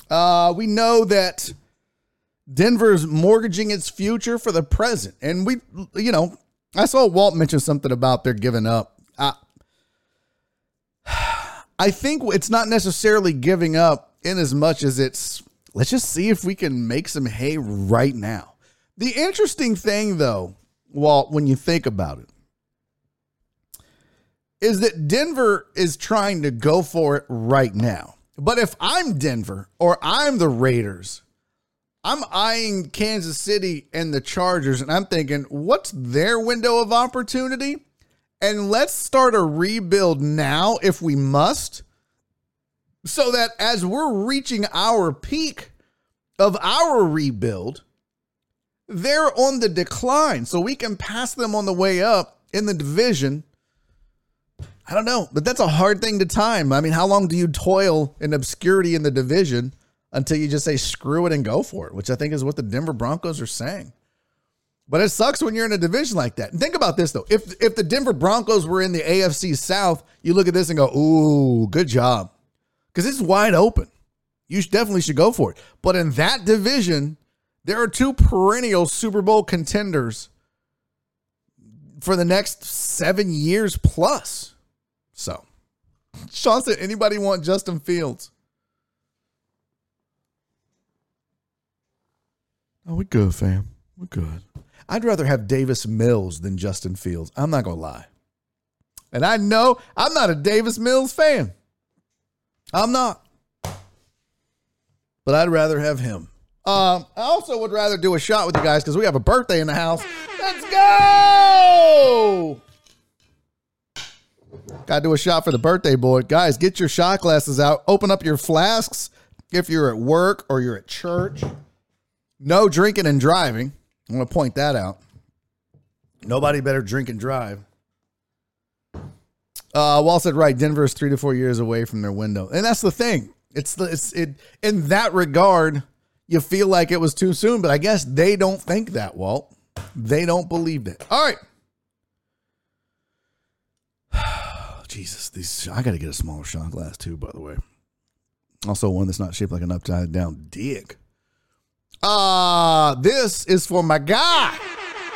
We know that Denver's mortgaging its future for the present, and we, you know, I saw Walt mention something about they're giving up. I think it's not necessarily giving up in as much as it's, let's just see if we can make some hay right now. The interesting thing, though, Walt, when you think about it, is that Denver is trying to go for it right now. But if I'm Denver or I'm the Raiders, I'm eyeing Kansas City and the Chargers, and I'm thinking, what's their window of opportunity? And let's start a rebuild now if we must, so that as we're reaching our peak of our rebuild, they're on the decline, so we can pass them on the way up in the division. I don't know, but that's a hard thing to time. I mean, how long do you toil in obscurity in the division until you just say, screw it and go for it, which I think is what the Denver Broncos are saying. But it sucks when you're in a division like that. And think about this, though. If the Denver Broncos were in the AFC South, you look at this and go, ooh, good job. Because it's wide open. You definitely should go for it. But in that division, there are two perennial Super Bowl contenders for the next 7 years plus. So, Sean said, anybody want Justin Fields? Oh, we good, fam. We're good. I'd rather have Davis Mills than Justin Fields. I'm not going to lie. And I know I'm not a Davis Mills fan. I'm not. But I'd rather have him. I also would rather do a shot with you guys because we have a birthday in the house. Let's go! Got to do a shot for the birthday boy. Guys, get your shot glasses out. Open up your flasks if you're at work or you're at church. No drinking and driving. I'm going to point that out. Nobody better drink and drive. Wall said, right, Denver is 3 to 4 years away from their window. And that's the thing. It's in that regard, you feel like it was too soon, but I guess they don't think that, Walt. They don't believe that. All right. Jesus, I got to get a smaller shot glass too, by the way. Also one that's not shaped like an upside down dick. This is for my guy,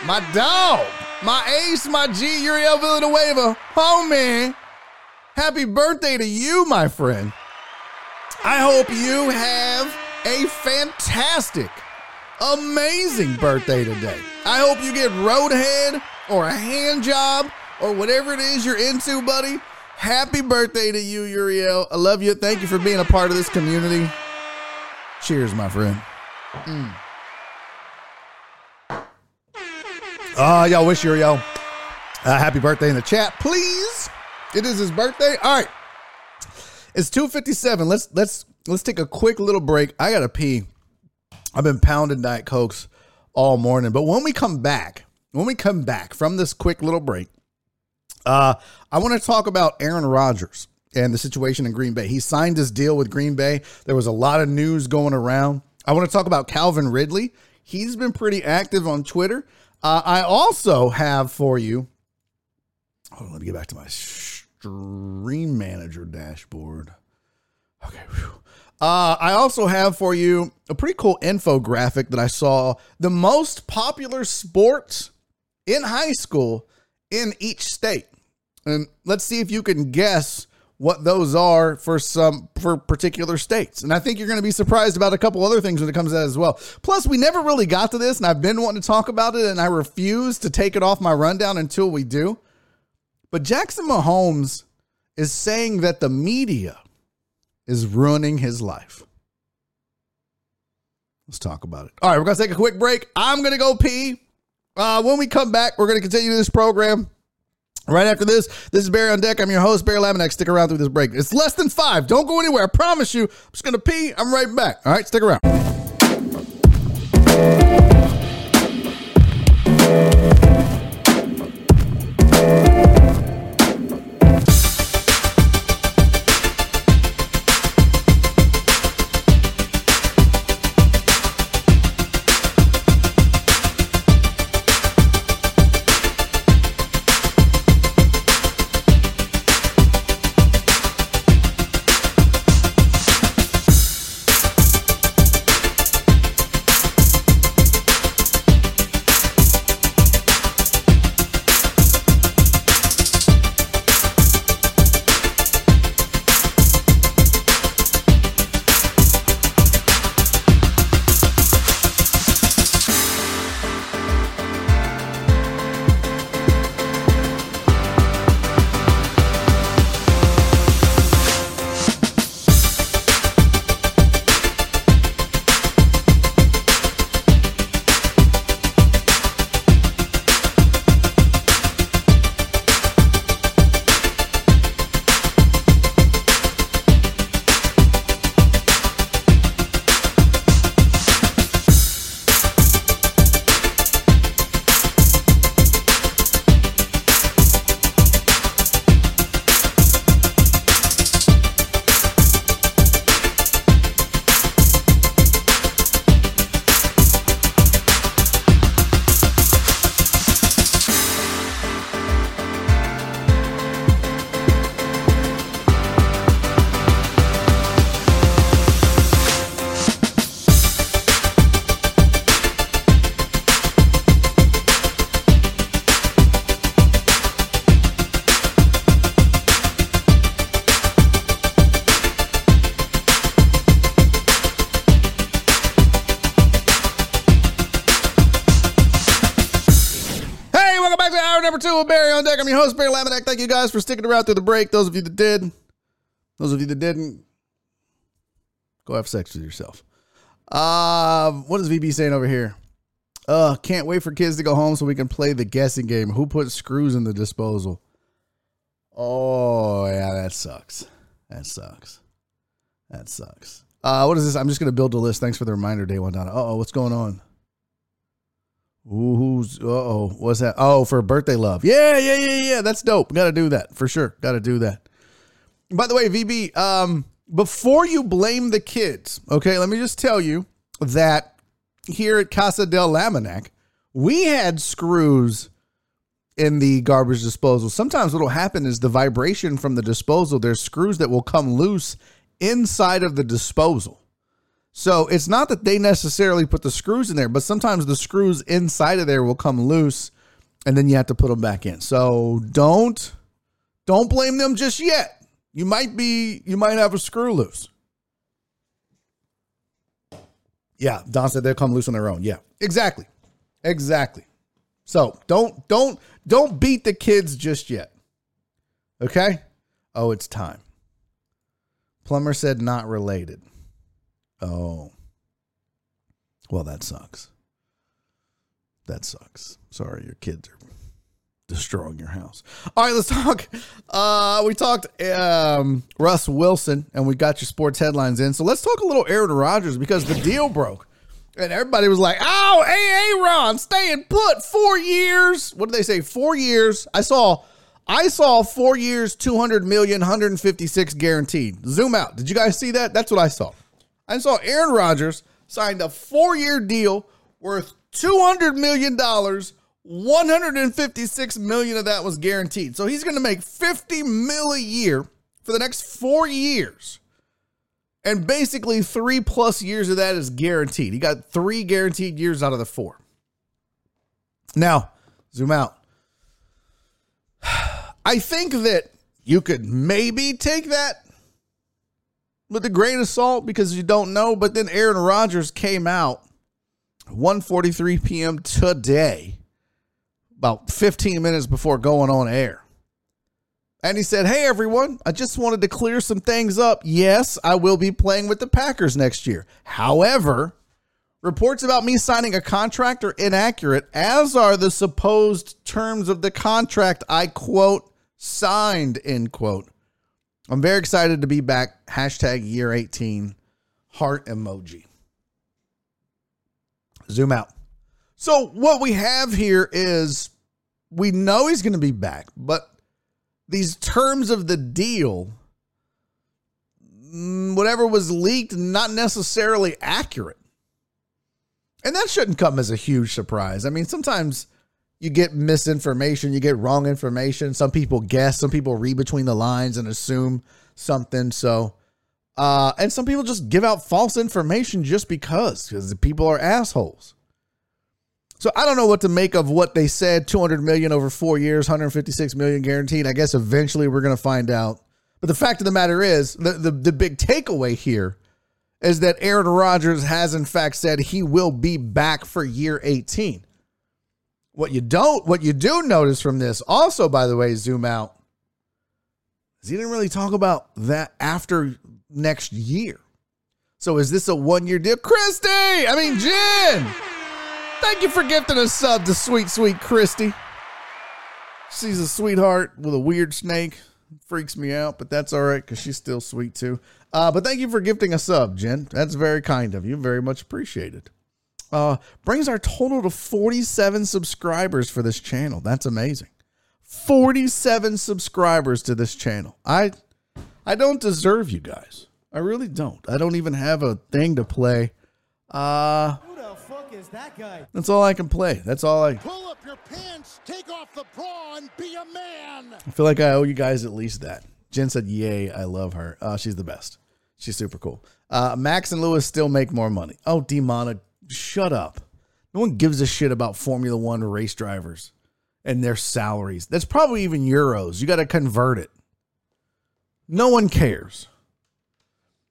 my dog, my ace, my G, Uriel Villanueva. Homie, happy birthday to you, my friend. I hope you have a fantastic, amazing birthday today. I hope you get roadhead or a hand job or whatever it is you're into, buddy. Happy birthday to you, Uriel. I love you. Thank you for being a part of this community. Cheers, my friend. Y'all wish Uriel happy birthday in the chat, please. It is his birthday. All right, it's 2:57. Let's take a quick little break. I gotta pee. I've been pounding Diet Cokes all morning, but when we come back from this quick little break, I want to talk about Aaron Rodgers and the situation in Green Bay. He signed his deal with Green Bay. There was a lot of news going around. I want to talk about Calvin Ridley. He's been pretty active on Twitter. I also have for you. Hold on, let me get back to my stream manager dashboard. Okay. I also have for you a pretty cool infographic that I saw. The most popular sports in high school in each state. And let's see if you can guess what those are for particular states. And I think you're going to be surprised about a couple other things when it comes to that as well. Plus, we never really got to this, and I've been wanting to talk about it, and I refuse to take it off my rundown until we do. But Jackson Mahomes is saying that the media is ruining his life. Let's talk about it. All right, we're going to take a quick break. I'm going to go pee. When we come back, we're going to continue this program. Right after this, this is Barry on Deck. I'm your host, Barry Laminack. Stick around through this break. It's less than 5. Don't go anywhere. I promise you. I'm just going to pee. I'm right back. All right, stick around. 2 of Barry on Deck. I'm your host, Barry Laminack. Thank you guys for sticking around through the break. Those of you that did, those of you that didn't, go have sex with yourself. What is VB saying over here? Can't wait for kids to go home so we can play the guessing game. Who put screws in the disposal? Oh, yeah, that sucks. That sucks. That sucks. What is this? I'm just going to build a list. Thanks for the reminder, Day One Donna. Uh-oh, what's going on? Uh-oh, what's that? Oh, for birthday love. Yeah. That's dope. Got to do that for sure. Got to do that. By the way, VB, before you blame the kids, okay, let me just tell you that here at Casa del Laminac, we had screws in the garbage disposal. Sometimes what will happen is the vibration from the disposal, there's screws that will come loose inside of the disposal. So it's not that they necessarily put the screws in there, but sometimes the screws inside of there will come loose and then you have to put them back in. So don't blame them just yet. You might have a screw loose. Yeah. Don said they'll come loose on their own. Yeah, exactly. So don't beat the kids just yet. Okay. Oh, it's time. Plumber said not related. Oh, well, that sucks. Sorry, your kids are destroying your house. All right, let's talk. We talked Russ Wilson, and we got your sports headlines in. So let's talk a little Aaron Rodgers because the deal broke. And everybody was like, oh, hey, Aaron, staying put 4 years. What did they say? 4 years. I saw 4 years, $200 million, $156 guaranteed. Zoom out. Did you guys see that? That's what I saw. I saw Aaron Rodgers signed a 4-year deal worth $200 million. $156 million of that was guaranteed. So he's going to make $50 million a year for the next 4 years. And basically 3+ years of that is guaranteed. He got 3 guaranteed years out of the 4. Now, zoom out. I think that you could maybe take that with a grain of salt because you don't know. But then Aaron Rodgers came out 1:43 p.m. today, about 15 minutes before going on air. And he said, hey, everyone, I just wanted to clear some things up. Yes, I will be playing with the Packers next year. However, reports about me signing a contract are inaccurate, as are the supposed terms of the contract I, quote, signed, end quote. I'm very excited to be back. #year18 heart emoji. Zoom out. So what we have here is we know he's going to be back, but these terms of the deal, whatever was leaked, not necessarily accurate. And that shouldn't come as a huge surprise. I mean, sometimes you get misinformation, you get wrong information. Some people guess, some people read between the lines and assume something. So, and some people just give out false information just because the people are assholes. So I don't know what to make of what they said, $200 million over 4 years, $156 million guaranteed. I guess eventually we're going to find out. But the fact of the matter is, the big takeaway here is that Aaron Rodgers has in fact said he will be back for year 18. What you do notice from this also, by the way, zoom out, is he didn't really talk about that after next year. So is this a 1-year deal? Christy, Jen, thank you for gifting a sub to sweet, sweet Christy. She's a sweetheart with a weird snake. Freaks me out, but that's all right because she's still sweet too. But thank you for gifting a sub, Jen. That's very kind of you. Very much appreciated. Brings our total to 47 subscribers for this channel. That's amazing. 47 subscribers to this channel. I don't deserve you guys. I really don't. I don't even have a thing to play. Who the fuck is that guy? That's all I can play. That's all I pull up your pants, take off the bra, and be a man. I feel like I owe you guys at least that. Jen said, yay, I love her. She's the best. She's super cool. Max and Lewis still make more money. Oh, Demona, shut up. No one gives a shit about Formula One race drivers and their salaries. That's probably even euros. You got to convert it. No one cares.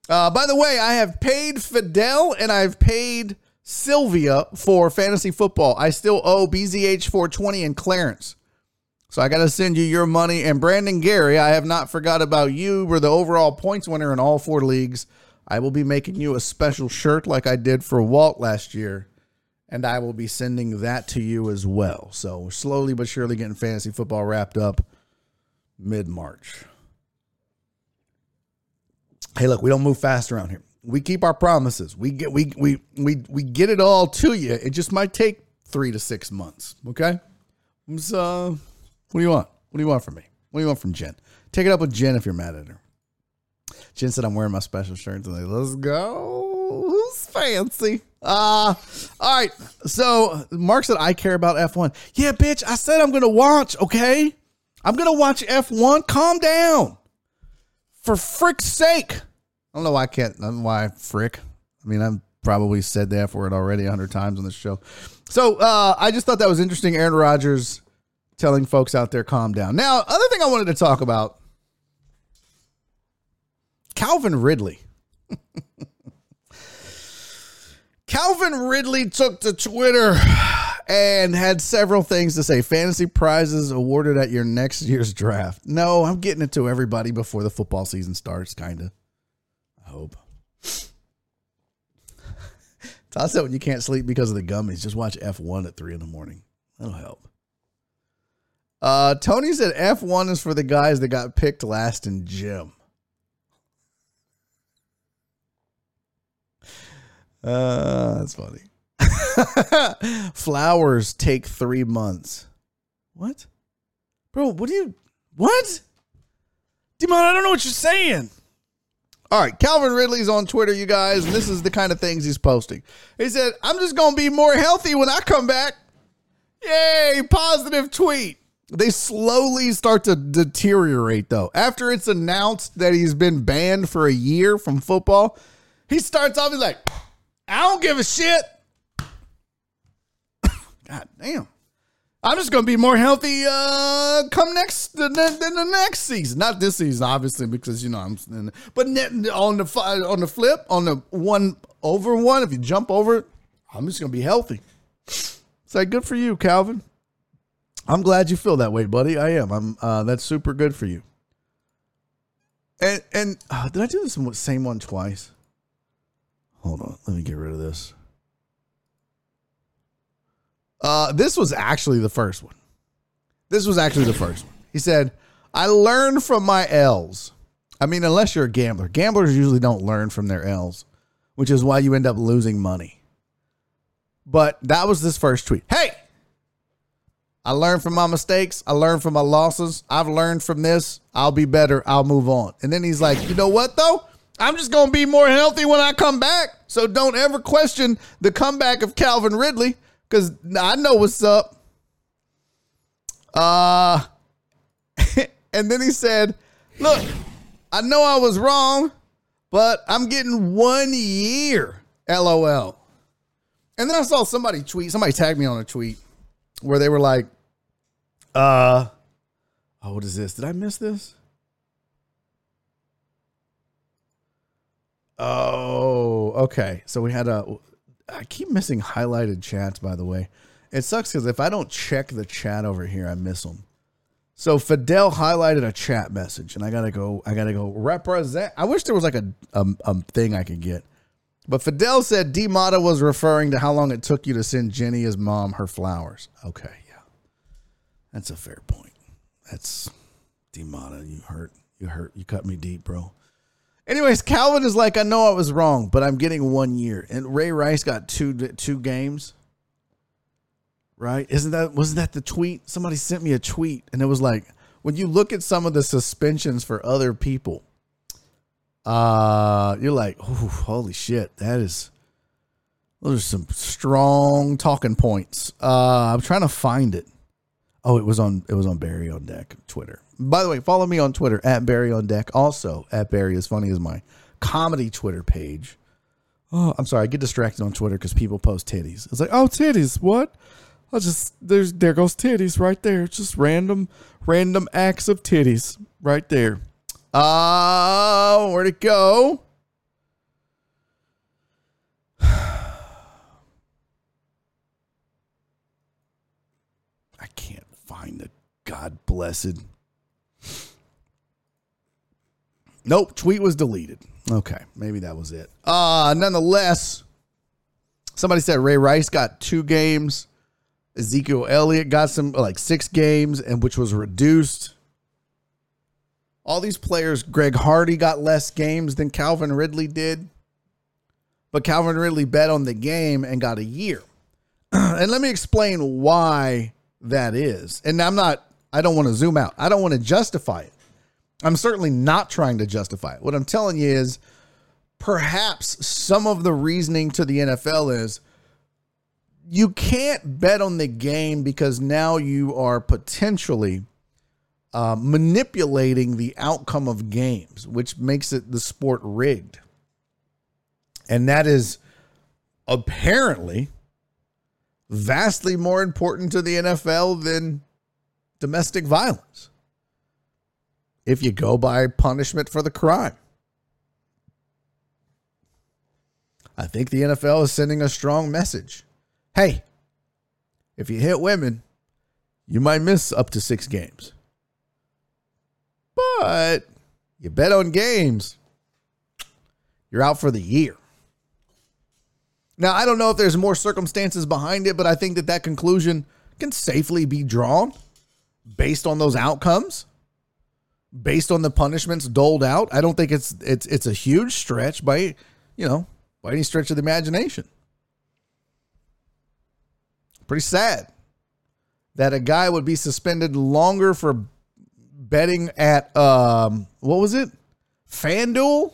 By the way, I have paid Fidel and I've paid Sylvia for fantasy football. I still owe BZH 420 and Clarence. So I got to send you your money. And Brandon Gary, I have not forgot about you. We're the overall points winner in all four leagues. I will be making you a special shirt like I did for Walt last year, and I will be sending that to you as well. So slowly but surely getting fantasy football wrapped up mid-March. Hey, look, we don't move fast around here. We keep our promises. We get it all to you. It just might take 3 to 6 months, okay? So what do you want? What do you want from me? What do you want from Jen? Take it up with Jen if you're mad at her. Jen said I'm wearing my special shirt today. Let's go. Who's fancy? All right. So Mark said, I care about F1. Yeah, bitch, I said I'm going to watch, okay? I'm going to watch F1. Calm down. For frick's sake. I don't know why I can't. I don't know why frick. I mean, I've probably said the F word already 100 times on this show. So I just thought that was interesting. Aaron Rodgers telling folks out there, calm down. Now, other thing I wanted to talk about. Calvin Ridley. Calvin Ridley took to Twitter and had several things to say. Fantasy prizes awarded at your next year's draft. No, I'm getting it to everybody before the football season starts, kind of. I hope. Toss out when you can't sleep because of the gummies. Just watch F1 at 3 in the morning. That'll help. Tony said F1 is for the guys that got picked last in gym. That's funny. Flowers take 3 months. What? Bro, what do you... What? Demon, I don't know what you're saying. All right, Calvin Ridley's on Twitter, you guys, and this is the kind of things he's posting. He said, I'm just going to be more healthy when I come back. Yay, positive tweet. They slowly start to deteriorate, though. After it's announced that he's been banned for a year from football, he starts off, he's like... I don't give a shit. God damn. I'm just going to be more healthy come next than the next season. Not this season, obviously, because, you know, I'm. But on the flip, on the one over one, if you jump over it, I'm just going to be healthy. It's like, good for you, Calvin. I'm glad you feel that way, buddy. I am. That's super good for you. And did I do this same one twice? Hold on, let me get rid of this. This was actually the first one. He said, I learned from my L's. I mean, unless you're a gambler. Gamblers usually don't learn from their L's, which is why you end up losing money. But that was this first tweet. Hey, I learned from my mistakes. I learned from my losses. I've learned from this. I'll be better. I'll move on. And then he's like, you know what, though? I'm just going to be more healthy when I come back. So don't ever question the comeback of Calvin Ridley because I know what's up. And then he said, look, I know I was wrong, but I'm getting 1 year. LOL. And then I saw somebody tagged me on a tweet where they were like, oh, what is this? Did I miss this? Oh, okay. So we had I keep missing highlighted chats, by the way. It sucks because if I don't check the chat over here, I miss them. So Fidel highlighted a chat message, and I gotta go represent. I wish there was like a thing I could get. But Fidel said D-Mata was referring to how long it took you to send Jenny, his mom, her flowers. Okay, yeah. That's a fair point. That's D-Mata, you hurt. You cut me deep, bro. Anyways, Calvin is like, I know I was wrong, but I'm getting 1 year. And Ray Rice got two games, right? Wasn't that the tweet? Somebody sent me a tweet, and it was like, when you look at some of the suspensions for other people, you're like, oh, holy shit, those are some strong talking points. I'm trying to find it. Oh, it was on Barry on Deck Twitter. By the way, follow me on Twitter at Barry on Deck. Also at Barry As Funny As my comedy Twitter page. Oh, I'm sorry. I get distracted on Twitter because people post titties. It's like, oh, titties. What? There goes titties right there. Just random acts of titties right there. Where'd it go? I can't find the God blessed. Nope, tweet was deleted. Okay, maybe that was it. Nonetheless, somebody said Ray Rice got 2 games. Ezekiel Elliott got some, like 6 games, and which was reduced. All these players, Greg Hardy got less games than Calvin Ridley did. But Calvin Ridley bet on the game and got a year. And let me explain why that is. And I don't want to zoom out. I don't want to justify it. I'm certainly not trying to justify it. What I'm telling you is perhaps some of the reasoning to the NFL is you can't bet on the game because now you are potentially manipulating the outcome of games, which makes it the sport rigged. And that is apparently vastly more important to the NFL than domestic violence, if you go by punishment for the crime. I think the NFL is sending a strong message. Hey, if you hit women, you might miss up to 6 games. But you bet on games, you're out for the year. Now, I don't know if there's more circumstances behind it, but I think that conclusion can safely be drawn based on those outcomes, based on the punishments doled out. I don't think it's a huge stretch by any stretch of the imagination. Pretty sad that a guy would be suspended longer for betting at FanDuel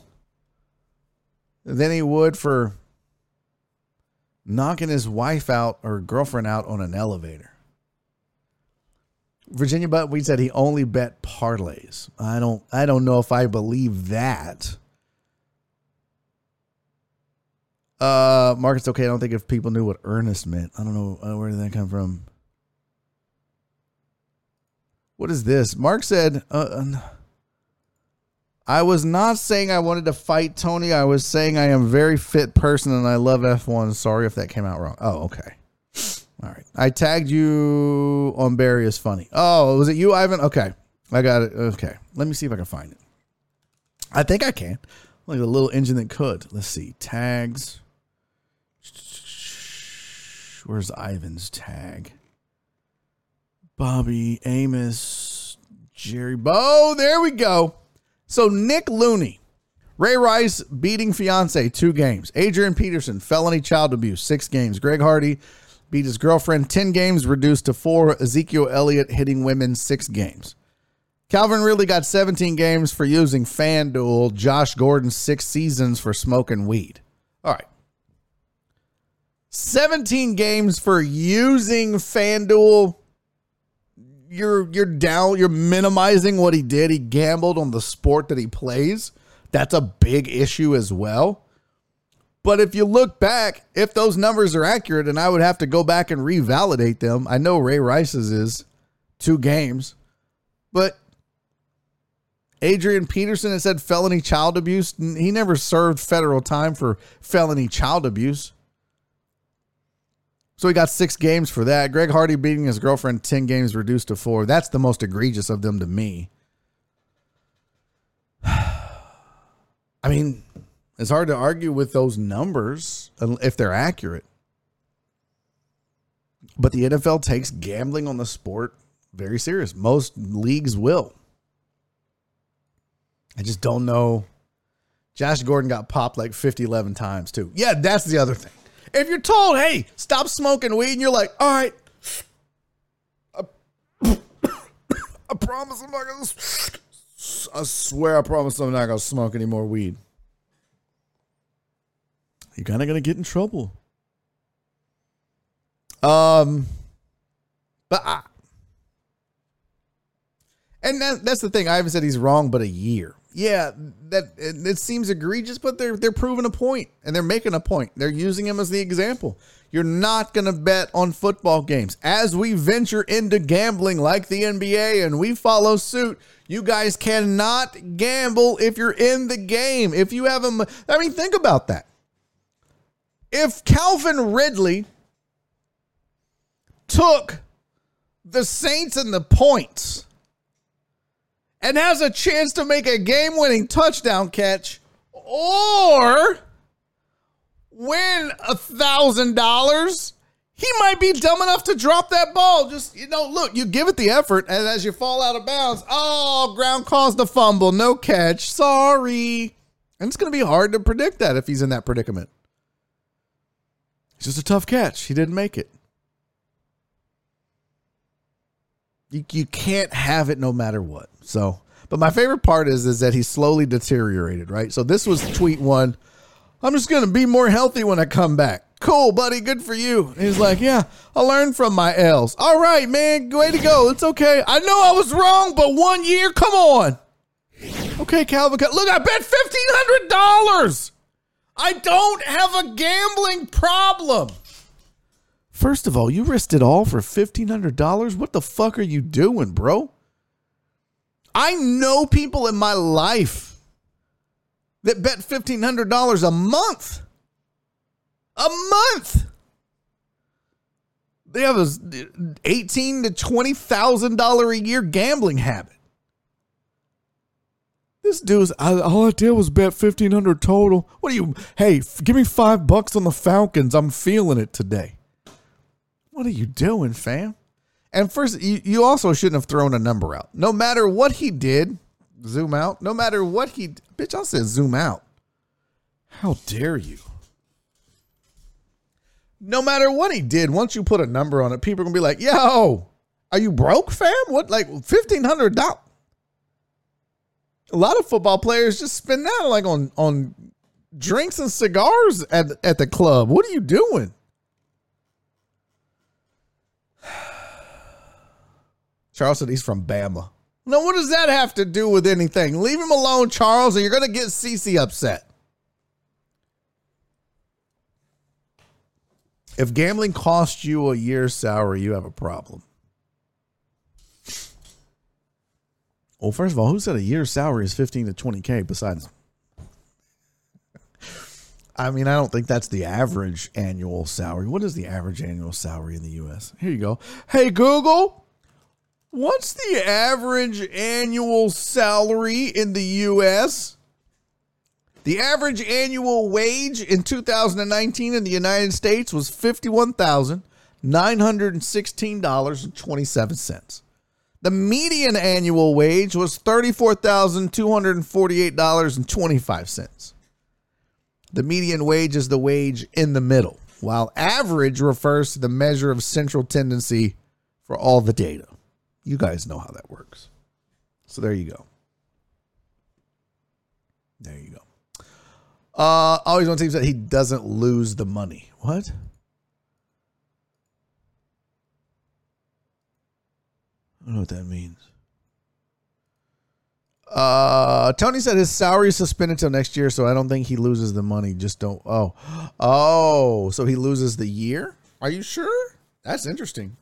than he would for knocking his wife out or girlfriend out on an elevator. Virginia Buttweed said he only bet parlays. I don't know if I believe that. Mark, it's okay. I don't think if people knew what earnest meant. I don't know. Where did that come from? What is this? Mark said, I was not saying I wanted to fight Tony. I was saying I am a very fit person and I love F1. Sorry if that came out wrong. Oh, okay. All right. I tagged you on Barry is funny. Oh, was it you, Ivan? Okay. I got it. Okay. Let me see if I can find it. I think I can. Like the little engine that could. Let's see. Tags. Where's Ivan's tag? Bobby Amos. Jerry Bo. There we go. So Nick Looney. Ray Rice beating fiance 2 games. Adrian Peterson, felony child abuse, 6 games. Greg Hardy beat his girlfriend 10 games, reduced to 4. Ezekiel Elliott hitting women 6 games. Calvin Ridley got 17 games for using FanDuel. Josh Gordon 6 seasons for smoking weed. All right. 17 games for using FanDuel. You're down. You're minimizing what he did. He gambled on the sport that he plays. That's a big issue as well. But if you look back, if those numbers are accurate, and I would have to go back and revalidate them. I know Ray Rice's is 2 games, but Adrian Peterson had said felony child abuse. He never served federal time for felony child abuse. So he got 6 games for that. Greg Hardy beating his girlfriend 10 games reduced to 4. That's the most egregious of them to me. I mean, it's hard to argue with those numbers if they're accurate. But the NFL takes gambling on the sport very serious. Most leagues will. I just don't know. Josh Gordon got popped like 11 times too. Yeah, that's the other thing. If you're told, hey, stop smoking weed, and you're like, all right, I promise I'm not going to. I swear I promise I'm not going to smoke any more weed. You're kind of going to get in trouble. But that's the thing. I haven't said he's wrong, but a year. Yeah, it seems egregious, but they're proving a point, and they're making a point. They're using him as the example. You're not going to bet on football games. As we venture into gambling like the NBA and we follow suit, you guys cannot gamble if you're in the game. If you have think about that. If Calvin Ridley took the Saints in the points and has a chance to make a game-winning touchdown catch or win $1,000, he might be dumb enough to drop that ball. Just, you know, look, you give it the effort, and as you fall out of bounds, oh, ground caused the fumble, no catch, sorry. And it's going to be hard to predict that if he's in that predicament. It's just a tough catch. He didn't make it. You can't have it no matter what. So, but my favorite part is that he slowly deteriorated, right? So this was tweet one. I'm just going to be more healthy when I come back. Cool, buddy. Good for you. And he's like, yeah, I learned from my L's. All right, man. Way to go. It's okay. I know I was wrong, but 1 year, come on. Okay, Calvin. Look, I bet $1,500. I don't have a gambling problem. First of all, you risked it all for $1,500? What the fuck are you doing, bro? I know people in my life that bet $1,500 a month. A month. They have an $18,000 to $20,000 a year gambling habit. This dude's, all I did was bet $1,500 total. What do you, hey, give me $5 on the Falcons. I'm feeling it today. What are you doing, fam? And first, you also shouldn't have thrown a number out. No matter what he did, zoom out. No matter what he, bitch, I said zoom out. How dare you? No matter what he did, once you put a number on it, people are going to be like, yo, are you broke, fam? What, like $1,500? A lot of football players just spend out like on drinks and cigars at the club. What are you doing? Charles said he's from Bama. Now, what does that have to do with anything? Leave him alone, Charles, or you're going to get CeCe upset. If gambling costs you a year's salary, you have a problem. Well, first of all, who said a year's salary is 15 to 20K besides? I mean, I don't think that's the average annual salary. What is the average annual salary in the U.S.? Here you go. Hey, Google, what's the average annual salary in the U.S.? The average annual wage in 2019 in the United States was $51,916.27. The median annual wage was $34,248.25. The median wage is the wage in the middle, while average refers to the measure of central tendency for all the data. You guys know how that works. So there you go. There you go. Always on teams that he doesn't lose the money. What? I don't know what that means. Tony said his salary is suspended till next year, so I don't think he loses the money. Just don't. Oh, so he loses the year? Are you sure? That's interesting.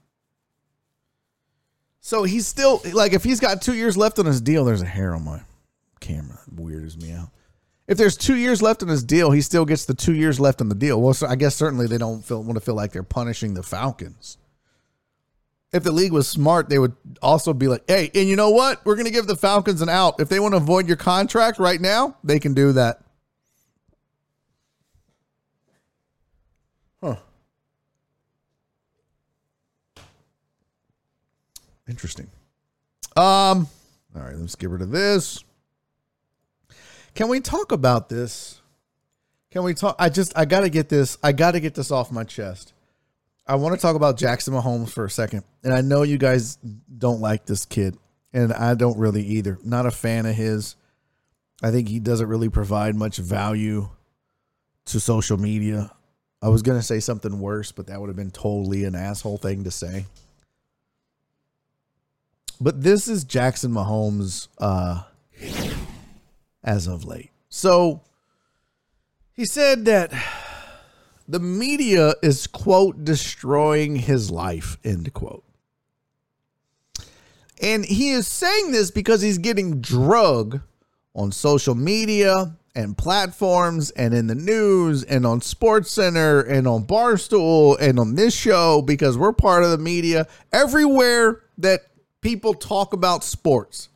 So he's still, like, if he's got 2 years left on his deal, there's a hair on my camera. That weirds me out. If there's 2 years left in his deal, he still gets the 2 years left in the deal. Well, so I guess certainly they don't want to feel like they're punishing the Falcons. If the league was smart, they would also be like, hey, and you know what? We're going to give the Falcons an out. If they want to avoid your contract right now, they can do that. Huh. Interesting. All right, let's get rid of this. Can we talk about this? Can we talk? I got to get this off my chest. I want to talk about Jackson Mahomes for a second. And I know you guys don't like this kid. And I don't really either. Not a fan of his. I think he doesn't really provide much value to social media. I was going to say something worse, but that would have been totally an asshole thing to say. But this is Jackson Mahomes, as of late. So he said that the media is, quote, destroying his life, end quote. And he is saying this because he's getting drug on social media and platforms and in the news and on SportsCenter and on Barstool and on this show, because we're part of the media. Everywhere that people talk about sports,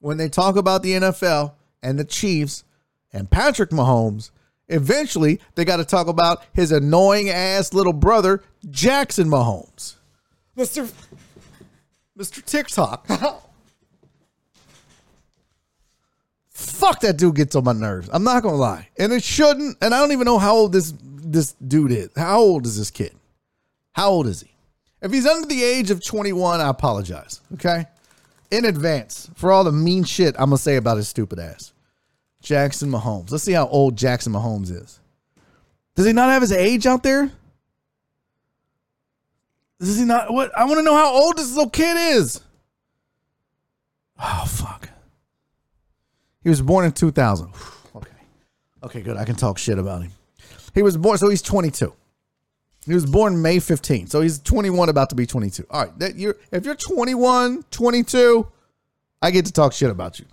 when they talk about the NFL and the Chiefs and Patrick Mahomes, eventually they got to talk about his annoying ass little brother, Jackson Mahomes. Mr. TikTok. Fuck, that dude gets on my nerves. I'm not going to lie. And it shouldn't. And I don't even know how old this dude is. How old is this kid? How old is he? If he's under the age of 21, I apologize. Okay? In advance for all the mean shit I'm going to say about his stupid ass. Jackson Mahomes. Let's see how old Jackson Mahomes is. Does he not have his age out there? Does he not? What? I want to know how old this little kid is. Oh, fuck. He was born in 2000. Okay. Okay, good. I can talk shit about him. He was born, so he's 22. He was born May 15th. So he's 21, about to be 22. All right. If you're 21, 22, I get to talk shit about you.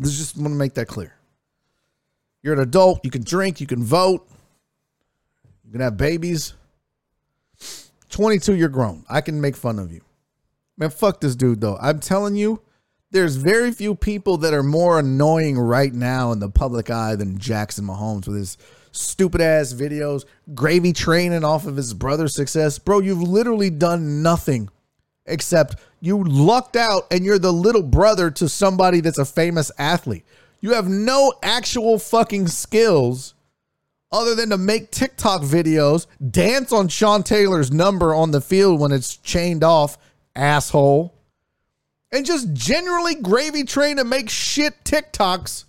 Just want to make that clear. You're an adult. You can drink. You can vote. You can have babies. 22, you're grown. I can make fun of you. Man, fuck this dude, though. I'm telling you, there's very few people that are more annoying right now in the public eye than Jackson Mahomes with his stupid-ass videos, gravy training off of his brother's success. Bro, you've literally done nothing except you lucked out and you're the little brother to somebody that's a famous athlete. You have no actual fucking skills other than to make TikTok videos, dance on Sean Taylor's number on the field when it's chained off, asshole, and just generally gravy train to make shit TikToks.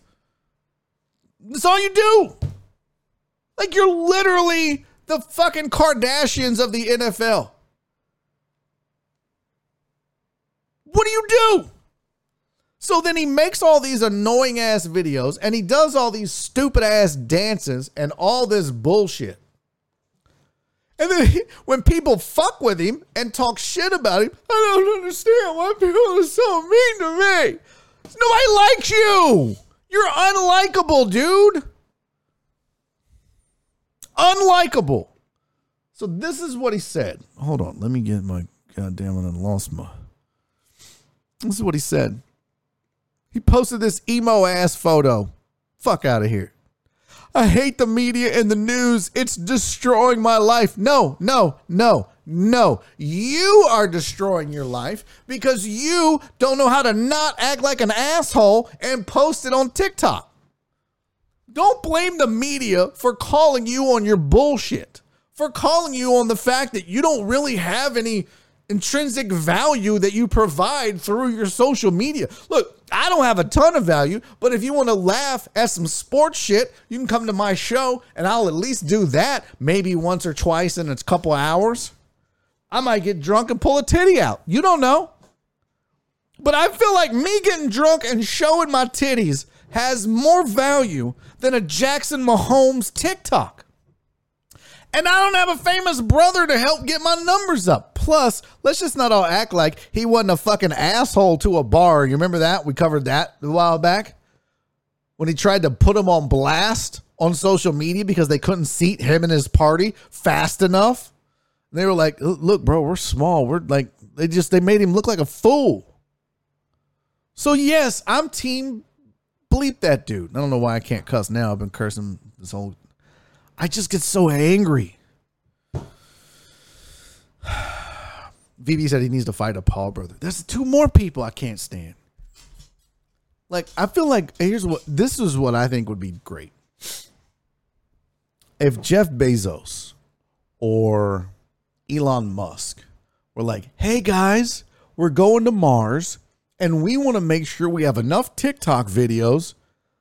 That's all you do. Like, you're literally the fucking Kardashians of the NFL. What do you do? So then he makes all these annoying ass videos and he does all these stupid ass dances and all this bullshit. And then when people fuck with him and talk shit about him, I don't understand why people are so mean to me. Nobody likes you. You're unlikable, dude. Unlikable. So this is what he said. Hold on. Let me get my goddamn one. I lost my. This is what he said. He posted this emo ass photo. Fuck out of here. I hate the media and the news. It's destroying my life. No. You are destroying your life because you don't know how to not act like an asshole and post it on TikTok. Don't blame the media for calling you on your bullshit, for calling you on the fact that you don't really have any intrinsic value that you provide through your social media. Look, I don't have a ton of value, but if you want to laugh at some sports shit, you can come to my show and I'll at least do that maybe once or twice in a couple hours. I might get drunk and pull a titty out. You don't know. But I feel like me getting drunk and showing my titties has more value than a Jackson Mahomes TikTok. And I don't have a famous brother to help get my numbers up. Plus, let's just not all act like he wasn't a fucking asshole to a bar. You remember that? We covered that a while back when he tried to put him on blast on social media because they couldn't seat him and his party fast enough. And they were like, look, bro, we're small. We're like, they made him look like a fool. So yes, I'm team bleep that dude. I don't know why I can't cuss now. I've been cursing this whole. I just get so angry. VB said he needs to fight a Paul brother. There's two more people I can't stand. Like, I feel like this is what I think would be great. If Jeff Bezos or Elon Musk were like, hey guys, we're going to Mars and we want to make sure we have enough TikTok videos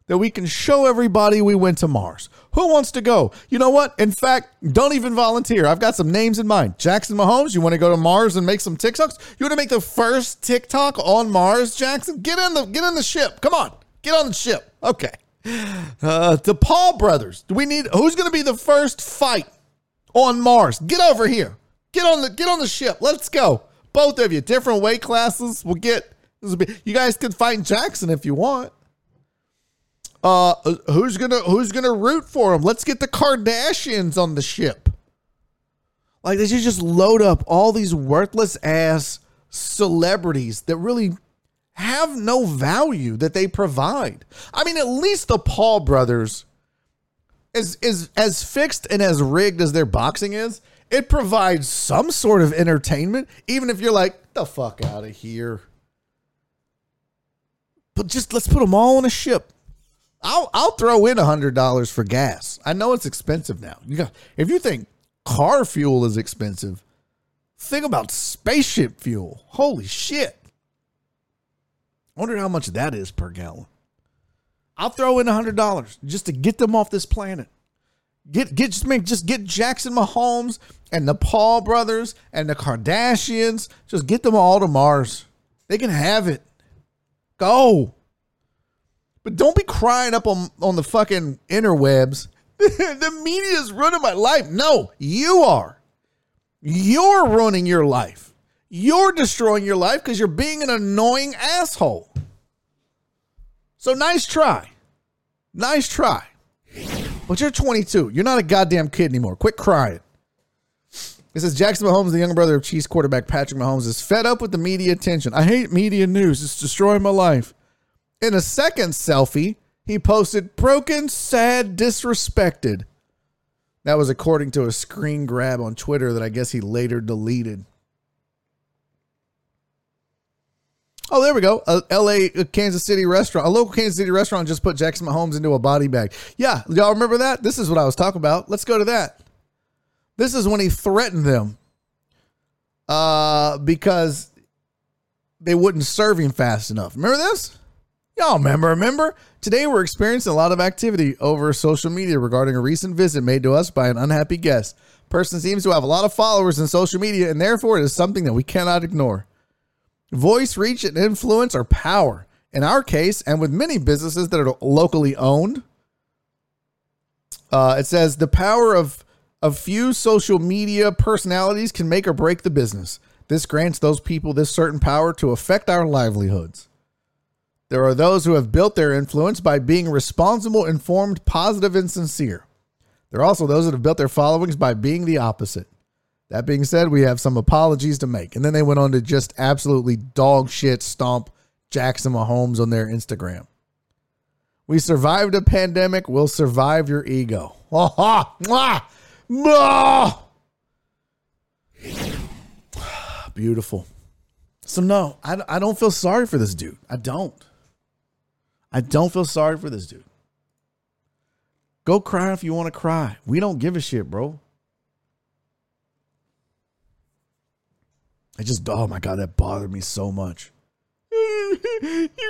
that we can show everybody we went to Mars. Who wants to go? You know what? In fact, don't even volunteer. I've got some names in mind. Jackson Mahomes, you want to go to Mars and make some TikToks? You want to make the first TikTok on Mars, Jackson? Get in the ship. Come on. Get on the ship. Okay. The Paul brothers. Who's going to be the first fight on Mars? Get over here. Get on the ship. Let's go. Both of you. Different weight classes. We'll get You guys can fight Jackson if you want. Who's gonna root for him? Let's get the Kardashians on the ship. Like, they should just load up all these worthless ass celebrities that really have no value that they provide. I mean, at least the Paul brothers is as fixed and as rigged as their boxing is. It provides some sort of entertainment, even if you're like, get the fuck out of here. But just let's put them all on a ship. I'll throw in $100 for gas. I know it's expensive now. If you think car fuel is expensive, think about spaceship fuel. Holy shit. I wonder how much that is per gallon. I'll throw in $100 just to get them off this planet. Just get Jackson Mahomes and the Paul brothers and the Kardashians. Just get them all to Mars. They can have it. Go. But don't be crying up on the fucking interwebs. The media's ruining my life. No, you are. You're ruining your life. You're destroying your life because you're being an annoying asshole. So nice try. Nice try. But you're 22. You're not a goddamn kid anymore. Quit crying. It says Jackson Mahomes, the younger brother of Chiefs quarterback Patrick Mahomes, is fed up with the media attention. I hate media news. It's destroying my life. In a second selfie, he posted, broken, sad, disrespected. That was according to a screen grab on Twitter that I guess he later deleted. Oh, there we go. A local Kansas City restaurant just put Jackson Mahomes into a body bag. Yeah, y'all remember that? This is what I was talking about. Let's go to that. This is when he threatened them because they wouldn't serve him fast enough. Remember this? Y'all remember? Today we're experiencing a lot of activity over social media regarding a recent visit made to us by an unhappy guest. Person seems to have a lot of followers in social media, and therefore it is something that we cannot ignore. Voice, reach, and influence are power. In our case, and with many businesses that are locally owned, it says the power of few social media personalities can make or break the business. This grants those people this certain power to affect our livelihoods. There are those who have built their influence by being responsible, informed, positive, and sincere. There are also those that have built their followings by being the opposite. That being said, we have some apologies to make. And then they went on to just absolutely dog shit stomp Jackson Mahomes on their Instagram. We survived a pandemic. We'll survive your ego. Ha ha! Mwah! Mwah! Beautiful. So no, I don't feel sorry for this dude. I don't feel sorry for this dude. Go cry if you want to cry. We don't give a shit, bro. Oh my God, that bothered me so much. You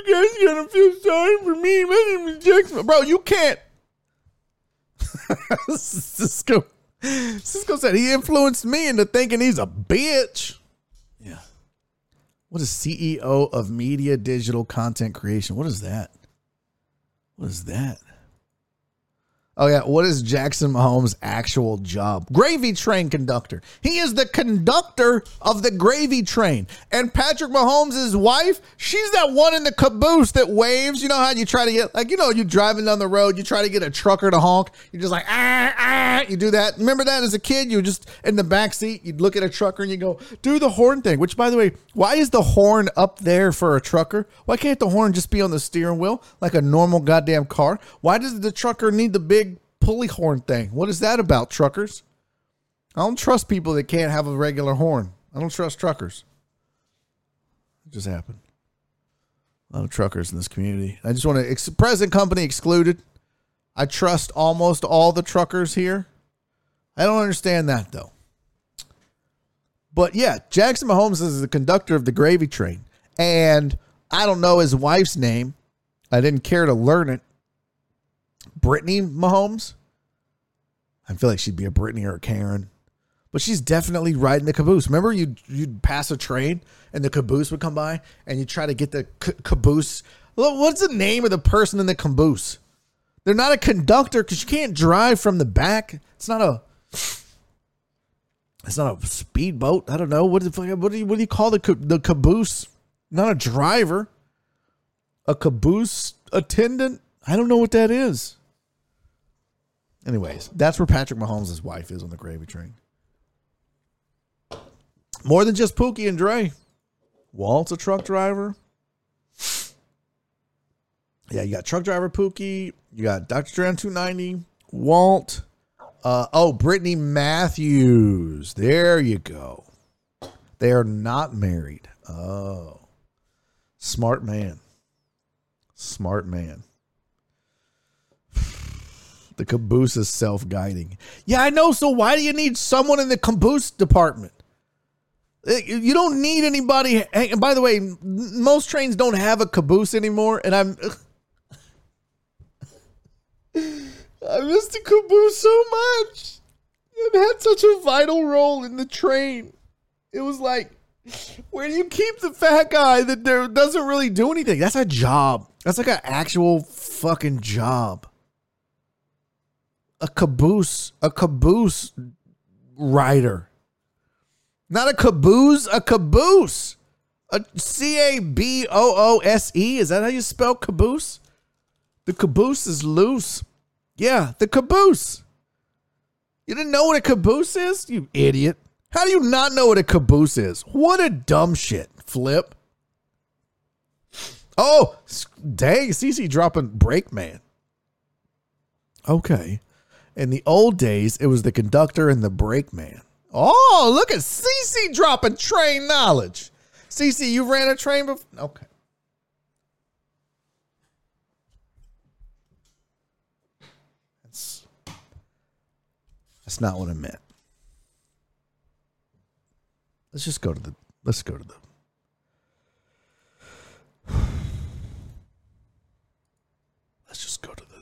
guys gotta feel sorry for me. My name is Jackson. Bro, you can't. Cisco said he influenced me into thinking he's a bitch. Yeah. What is CEO of media digital content creation? What is that? What is that? Oh, yeah. What is Jackson Mahomes' actual job? Gravy train conductor. He is the conductor of the gravy train. And Patrick Mahomes' wife, she's that one in the caboose that waves. You know how you try to get, like, you know, you're driving down the road, you try to get a trucker to honk. You're just like, you do that. Remember that as a kid? You just in the backseat, you'd look at a trucker and you go, do the horn thing. Which, by the way, why is the horn up there for a trucker? Why can't the horn just be on the steering wheel like a normal goddamn car? Why does the trucker need the big pulley horn thing? What is that about, truckers? I don't trust people that can't have a regular horn. I don't trust truckers. It just happened. A lot of truckers in this community. I just want to, present company excluded. I trust almost all the truckers here. I don't understand that though. But yeah, Jackson Mahomes is the conductor of the gravy train. And I don't know his wife's name. I didn't care to learn it. Brittany Mahomes. I feel like she'd be a Brittany or a Karen, but she's definitely riding the caboose. Remember, you'd pass a train and the caboose would come by, and you try to get the caboose. What's the name of the person in the caboose? They're not a conductor because you can't drive from the back. It's not a speedboat. I don't know what do you call the caboose not a driver, a caboose attendant. I don't know what that is. Anyways, that's where Patrick Mahomes' wife is on the gravy train. More than just Pookie and Dre. Walt's a truck driver. Yeah, you got truck driver Pookie. You got Dr. Dram 290. Walt. Brittany Matthews. There you go. They are not married. Oh. Smart man. Smart man. The caboose is self-guiding. Yeah, I know. So why do you need someone in the caboose department? You don't need anybody. And by the way, most trains don't have a caboose anymore. And I miss the caboose so much. It had such a vital role in the train. It was like, where do you keep the fat guy that there doesn't really do anything? That's a job. That's like an actual fucking job. A caboose rider. Not a caboose, a caboose. A C-A-B-O-O-S-E. Is that how you spell caboose? The caboose is loose. Yeah, the caboose. You didn't know what a caboose is? You idiot. How do you not know what a caboose is? What a dumb shit, Flip. Oh, dang, CC dropping brakeman. Okay. In the old days, it was the conductor and the brakeman. Oh, look at CC dropping train knowledge. CC, you ran a train before? Okay. That's not what I meant. Let's just go to the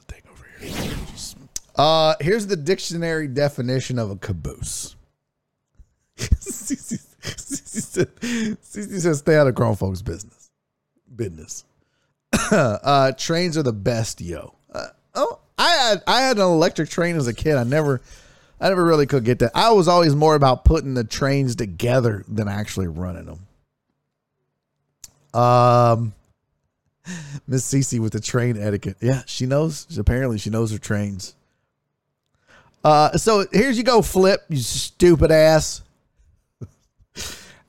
thing over here. Here's the dictionary definition of a caboose. Cece says, stay out of grown folks' business. Trains are the best, yo. I had an electric train as a kid. I never really could get that. I was always more about putting the trains together than actually running them. Miss Cece with the train etiquette. Yeah, she knows. Apparently, she knows her trains. So here you go, Flip, you stupid ass.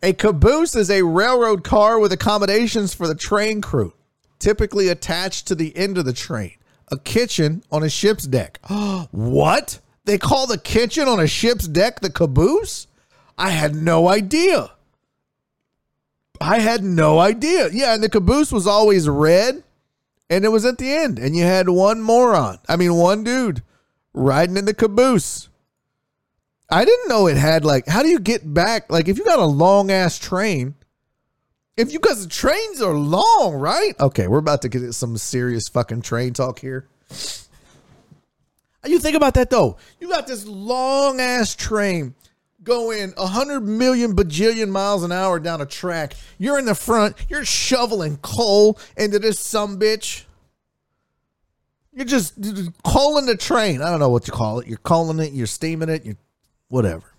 A caboose is a railroad car with accommodations for the train crew, typically attached to the end of the train. A kitchen on a ship's deck. What? They call the kitchen on a ship's deck the caboose? I had no idea. Yeah, and the caboose was always red, and it was at the end. And you had one dude riding in the caboose. I didn't know it had, like, how do you get back? Like, if you got a long-ass train, because the trains are long, right? Okay, we're about to get some serious fucking train talk here. You think about that, though. You got this long-ass train going 100 million bajillion miles an hour down a track. You're in the front. You're shoveling coal into this sumbitch. You're just calling the train. I don't know what you call it. You're calling it. You're steaming it. You're whatever.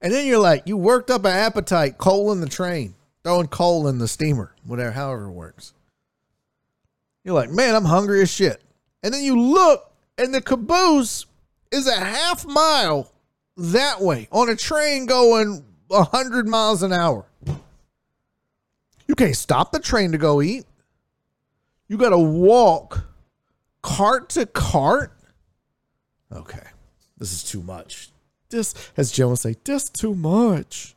And then you're like, you worked up an appetite coaling the train, throwing coal in the steamer, whatever, however it works. You're like, man, I'm hungry as shit. And then you look. And the caboose is a half mile that way on a train going 100 miles an hour. You can't stop the train to go eat. You got to walk cart to cart. Okay, this is too much. This, as Joe would say, this too much.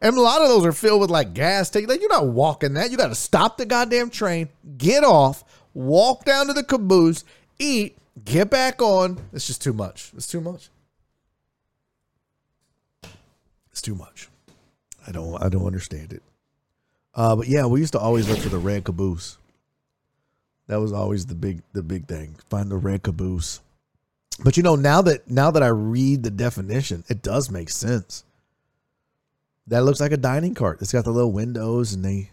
And a lot of those are filled with like gas tank. Like, you're not walking that. You got to stop the goddamn train, get off, walk down to the caboose, eat. Get back on. It's just too much. I don't understand it. But yeah, we used to always look for the red caboose. That was always the big thing. Find the red caboose. But you know, now that I read the definition, it does make sense. That looks like a dining cart. It's got the little windows and they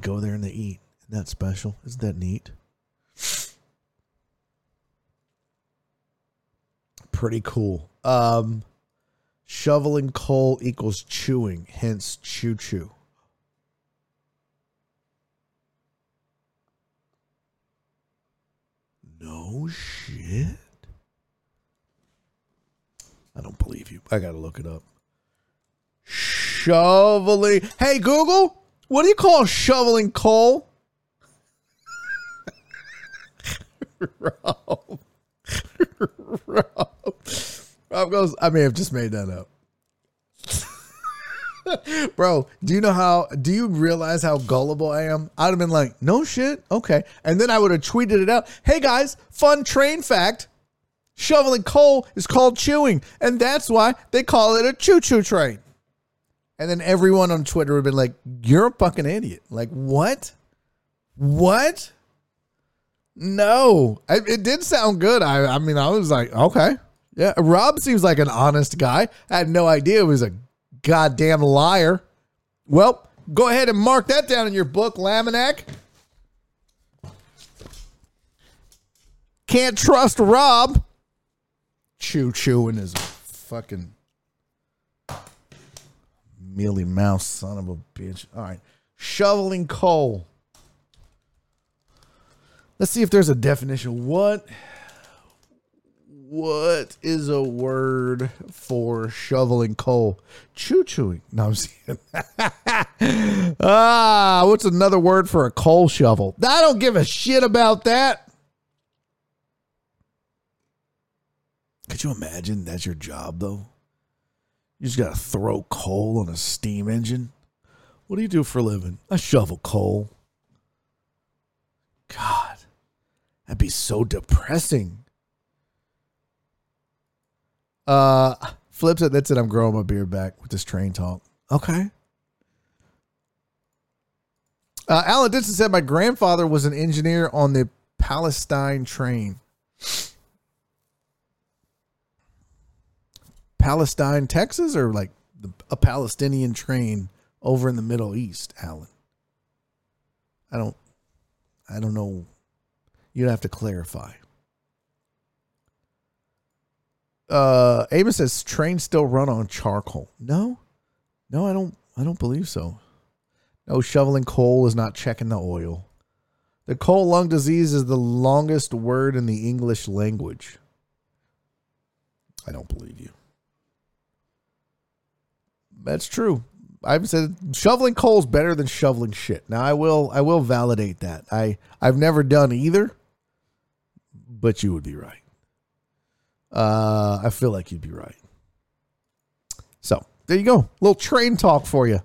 go there and they eat. Isn't that special? Isn't that neat? Pretty cool. Shoveling coal equals chewing, hence choo-choo. Oh, shit. I don't believe you. I got to look it up. Shoveling. Hey, Google, what do you call shoveling coal? Rob goes, I may have just made that up. Bro, do you realize how gullible I am? I'd have been like, no shit. Okay. And then I would have tweeted it out. Hey guys, fun train fact. Shoveling coal is called chewing. And that's why they call it a choo-choo train. And then everyone on Twitter would have been like, you're a fucking idiot. Like, what? What? No, it did sound good. I mean, I was like, okay. Yeah. Rob seems like an honest guy. I had no idea he was a goddamn liar. Well, go ahead and mark that down in your book, Laminack. Can't trust Rob. Chewing his fucking mealy mouse son of a bitch. All right. Shoveling coal. Let's see if there's a definition. What is a word for shoveling coal? Chewing. No, I'm saying. What's another word for a coal shovel? I don't give a shit about that. Could you imagine that's your job, though? You just got to throw coal on a steam engine. What do you do for a living? I shovel coal. God, that'd be so depressing. Flips it. That's it. I'm growing my beard back with this train talk. Okay. Alan Dixon said, my grandfather was an engineer on the Palestine train. Palestine, Texas, or like a Palestinian train over in the Middle East, Alan? I don't know. You'd have to clarify. Amos says trains still run on charcoal. No, I don't believe so. No, shoveling coal is not checking the oil. The coal lung disease is the longest word in the English language. I don't believe you. That's true. I've said shoveling coal is better than shoveling shit. Now I will validate that. I've never done either, but you would be right. I feel like you'd be right. So there you go. A little train talk for you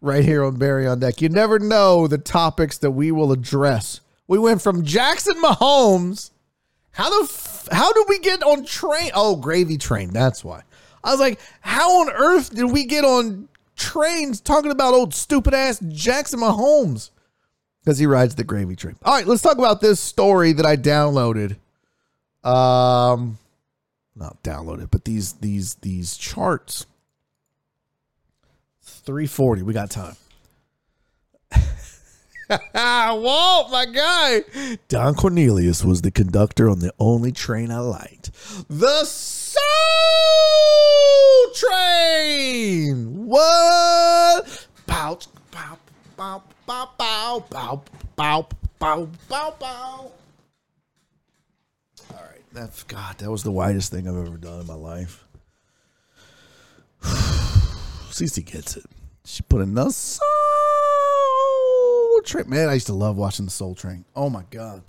right here on Barry on Deck. You never know the topics that we will address. We went from Jackson Mahomes. How do we get on train? Oh, gravy train. That's why I was like, how on earth did we get on trains talking about old stupid ass Jackson Mahomes? Cause he rides the gravy train. All right, let's talk about this story that I downloaded. Not download it, but these charts. 340. We got time. Whoa, my guy. Don Cornelius was the conductor on the only train I liked. The Soul Train. What? Bow, bow, bow, bow, bow, bow, bow, bow, bow, bow. All right. God, that was the widest thing I've ever done in my life. Cece gets it. She put in the Soul Train. Man, I used to love watching the Soul Train. Oh, my God.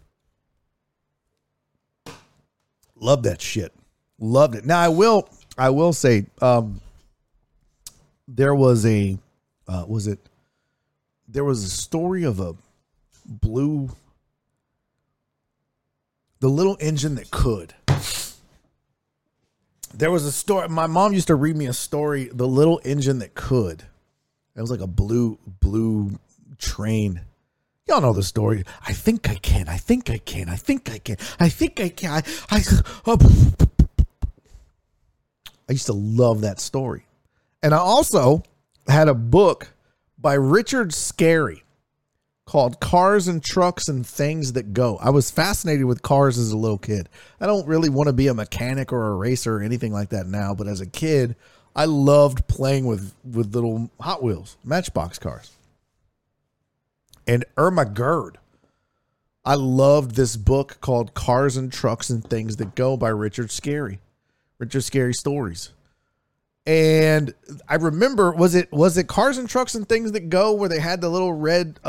Love that shit. Loved it. Now, I will say there was a story of a blue... The little engine that could. There was a story. My mom used to read me a story. The little engine that could. It was like a blue train. Y'all know the story. I think I can. I think I can. I think I can. I think I can. I used to love that story. And I also had a book by Richard Scarry called Cars and Trucks and Things That Go. I was fascinated with cars as a little kid. I don't really want to be a mechanic or a racer or anything like that now, but as a kid, I loved playing with little Hot Wheels, Matchbox cars. And Irma Gerd I loved this book called Cars and Trucks and Things That Go by Richard Scarry. Richard Scarry Stories. And I remember, was it Cars and Trucks and Things That Go where they had the little red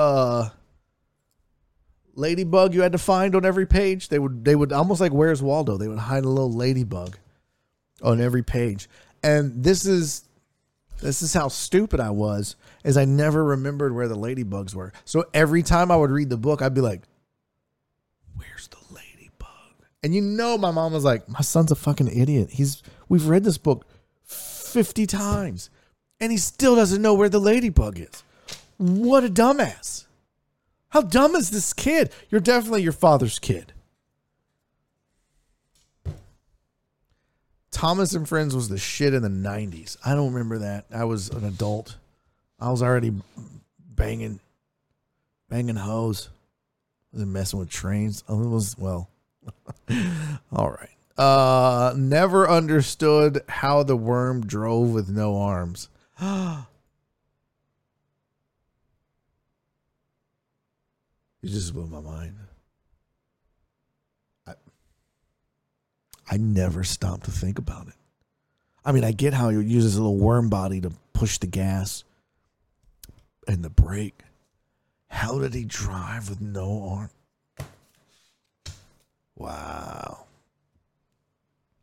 ladybug you had to find on every page? They would almost like Where's Waldo. They would hide a little ladybug on every page. And this is how stupid I was, is I never remembered where the ladybugs were. So every time I would read the book, I'd be like, where's the ladybug? And my mom was like, my son's a fucking idiot. We've read this book 50 times and he still doesn't know where the ladybug is. What a dumbass. How dumb is this kid? You're definitely your father's kid. Thomas and Friends was the shit in the 90s. I don't remember that. I was an adult. I was already banging hoes. I wasn't messing with trains. I was, well, all right. Never understood how the worm drove with no arms. It just blew my mind. I never stopped to think about it. I mean, I get how you use this little worm body to push the gas and the brake. How did he drive with no arm? Wow.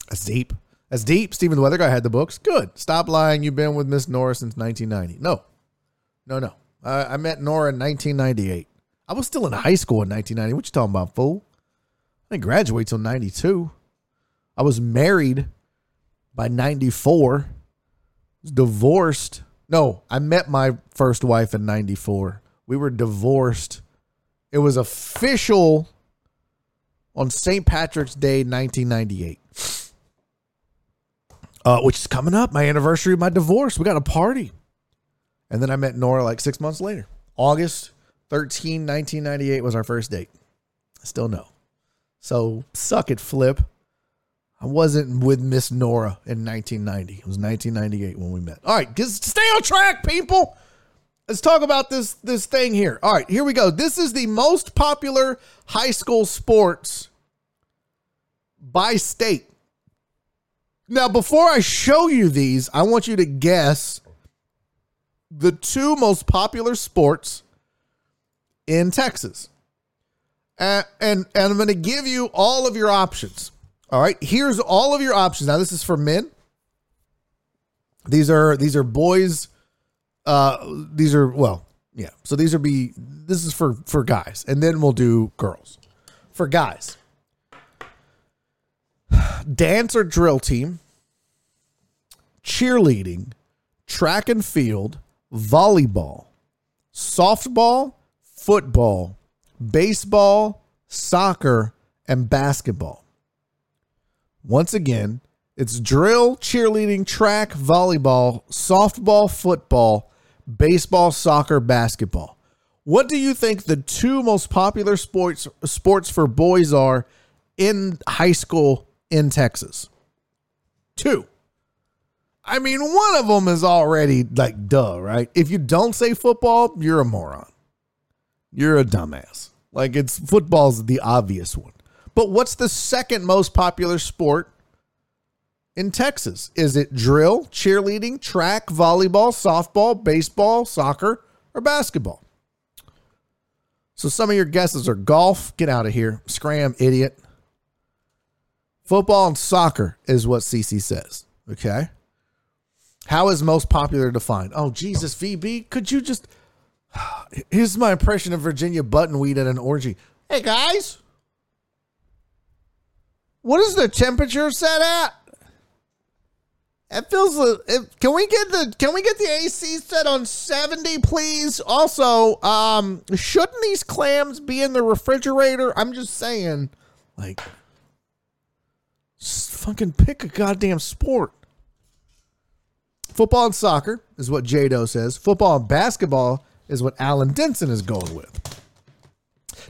That's deep. That's deep. Stephen the Weather Guy had the books. Good. Stop lying. You've been with Miss Nora since 1990. No. I met Nora in 1998. I was still in high school in 1990. What you talking about, fool? I didn't graduate till 92. I was married by 94. Divorced. No, I met my first wife in 94. We were divorced. It was official on St. Patrick's Day, 1998. Which is coming up. My anniversary of my divorce. We got a party. And then I met Nora like 6 months later. August 13, 1998 was our first date. Still no. So suck it, Flip. I wasn't with Miss Nora in 1990. It was 1998 when we met. All right, just stay on track, people. Let's talk about this thing here. All right, here we go. This is the most popular high school sports by state. Now, before I show you these, I want you to guess the two most popular sports in Texas. And I'm going to give you all of your options. All right, here's all of your options. Now, this is for men. These are boys. This is for guys, and then we'll do girls. For guys, dance or drill team, cheerleading, track and field, volleyball, softball, football, baseball, soccer, and basketball. Once again, it's drill, cheerleading, track, volleyball, softball, football, baseball, soccer, basketball. What do you think the two most popular sports for boys are in high school in Texas? Two. I mean, one of them is already like, duh, right? If you don't say football, you're a moron. You're a dumbass. Like, football's the obvious one. But what's the second most popular sport in Texas? Is it drill, cheerleading, track, volleyball, softball, baseball, soccer, or basketball? So some of your guesses are golf. Get out of here. Scram, idiot. Football and soccer is what CC says. Okay. How is most popular defined? Oh, Jesus, VB. Could you just... Here's my impression of Virginia Buttonweed at an orgy. Hey, guys. What is the temperature set at? It feels. Can we get the AC set on 70, please? Also, shouldn't these clams be in the refrigerator? I'm just saying, like, just fucking pick a goddamn sport. Football and soccer is what Jado says. Football and basketball is what Alan Denson is going with.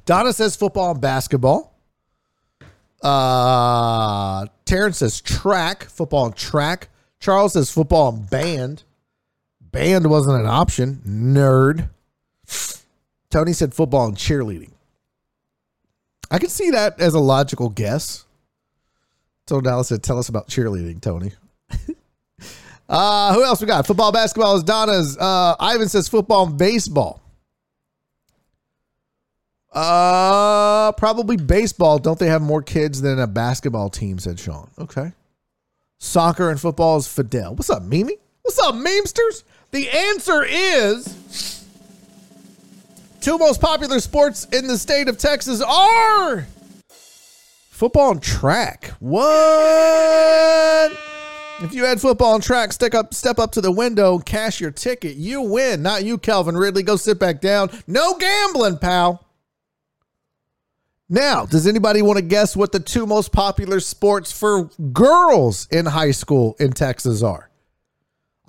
Donna says football and basketball. Terrence says track, football and track. Charles says football and band. Band wasn't an option. Nerd. Tony said football and cheerleading. I can see that as a logical guess. So Dallas said, tell us about cheerleading, Tony. Who else we got? Football, basketball is Donna's. Ivan says football and baseball. Probably baseball. Don't they have more kids than a basketball team, said Sean. Okay. Soccer and football is Fidel. What's up, Mimi? What's up, memesters? The answer is two most popular sports in the state of Texas are football and track. What? If you add football and track, step up to the window, cash your ticket. You win. Not you, Calvin Ridley. Go sit back down. No gambling, pal. Now, does anybody want to guess what the two most popular sports for girls in high school in Texas are?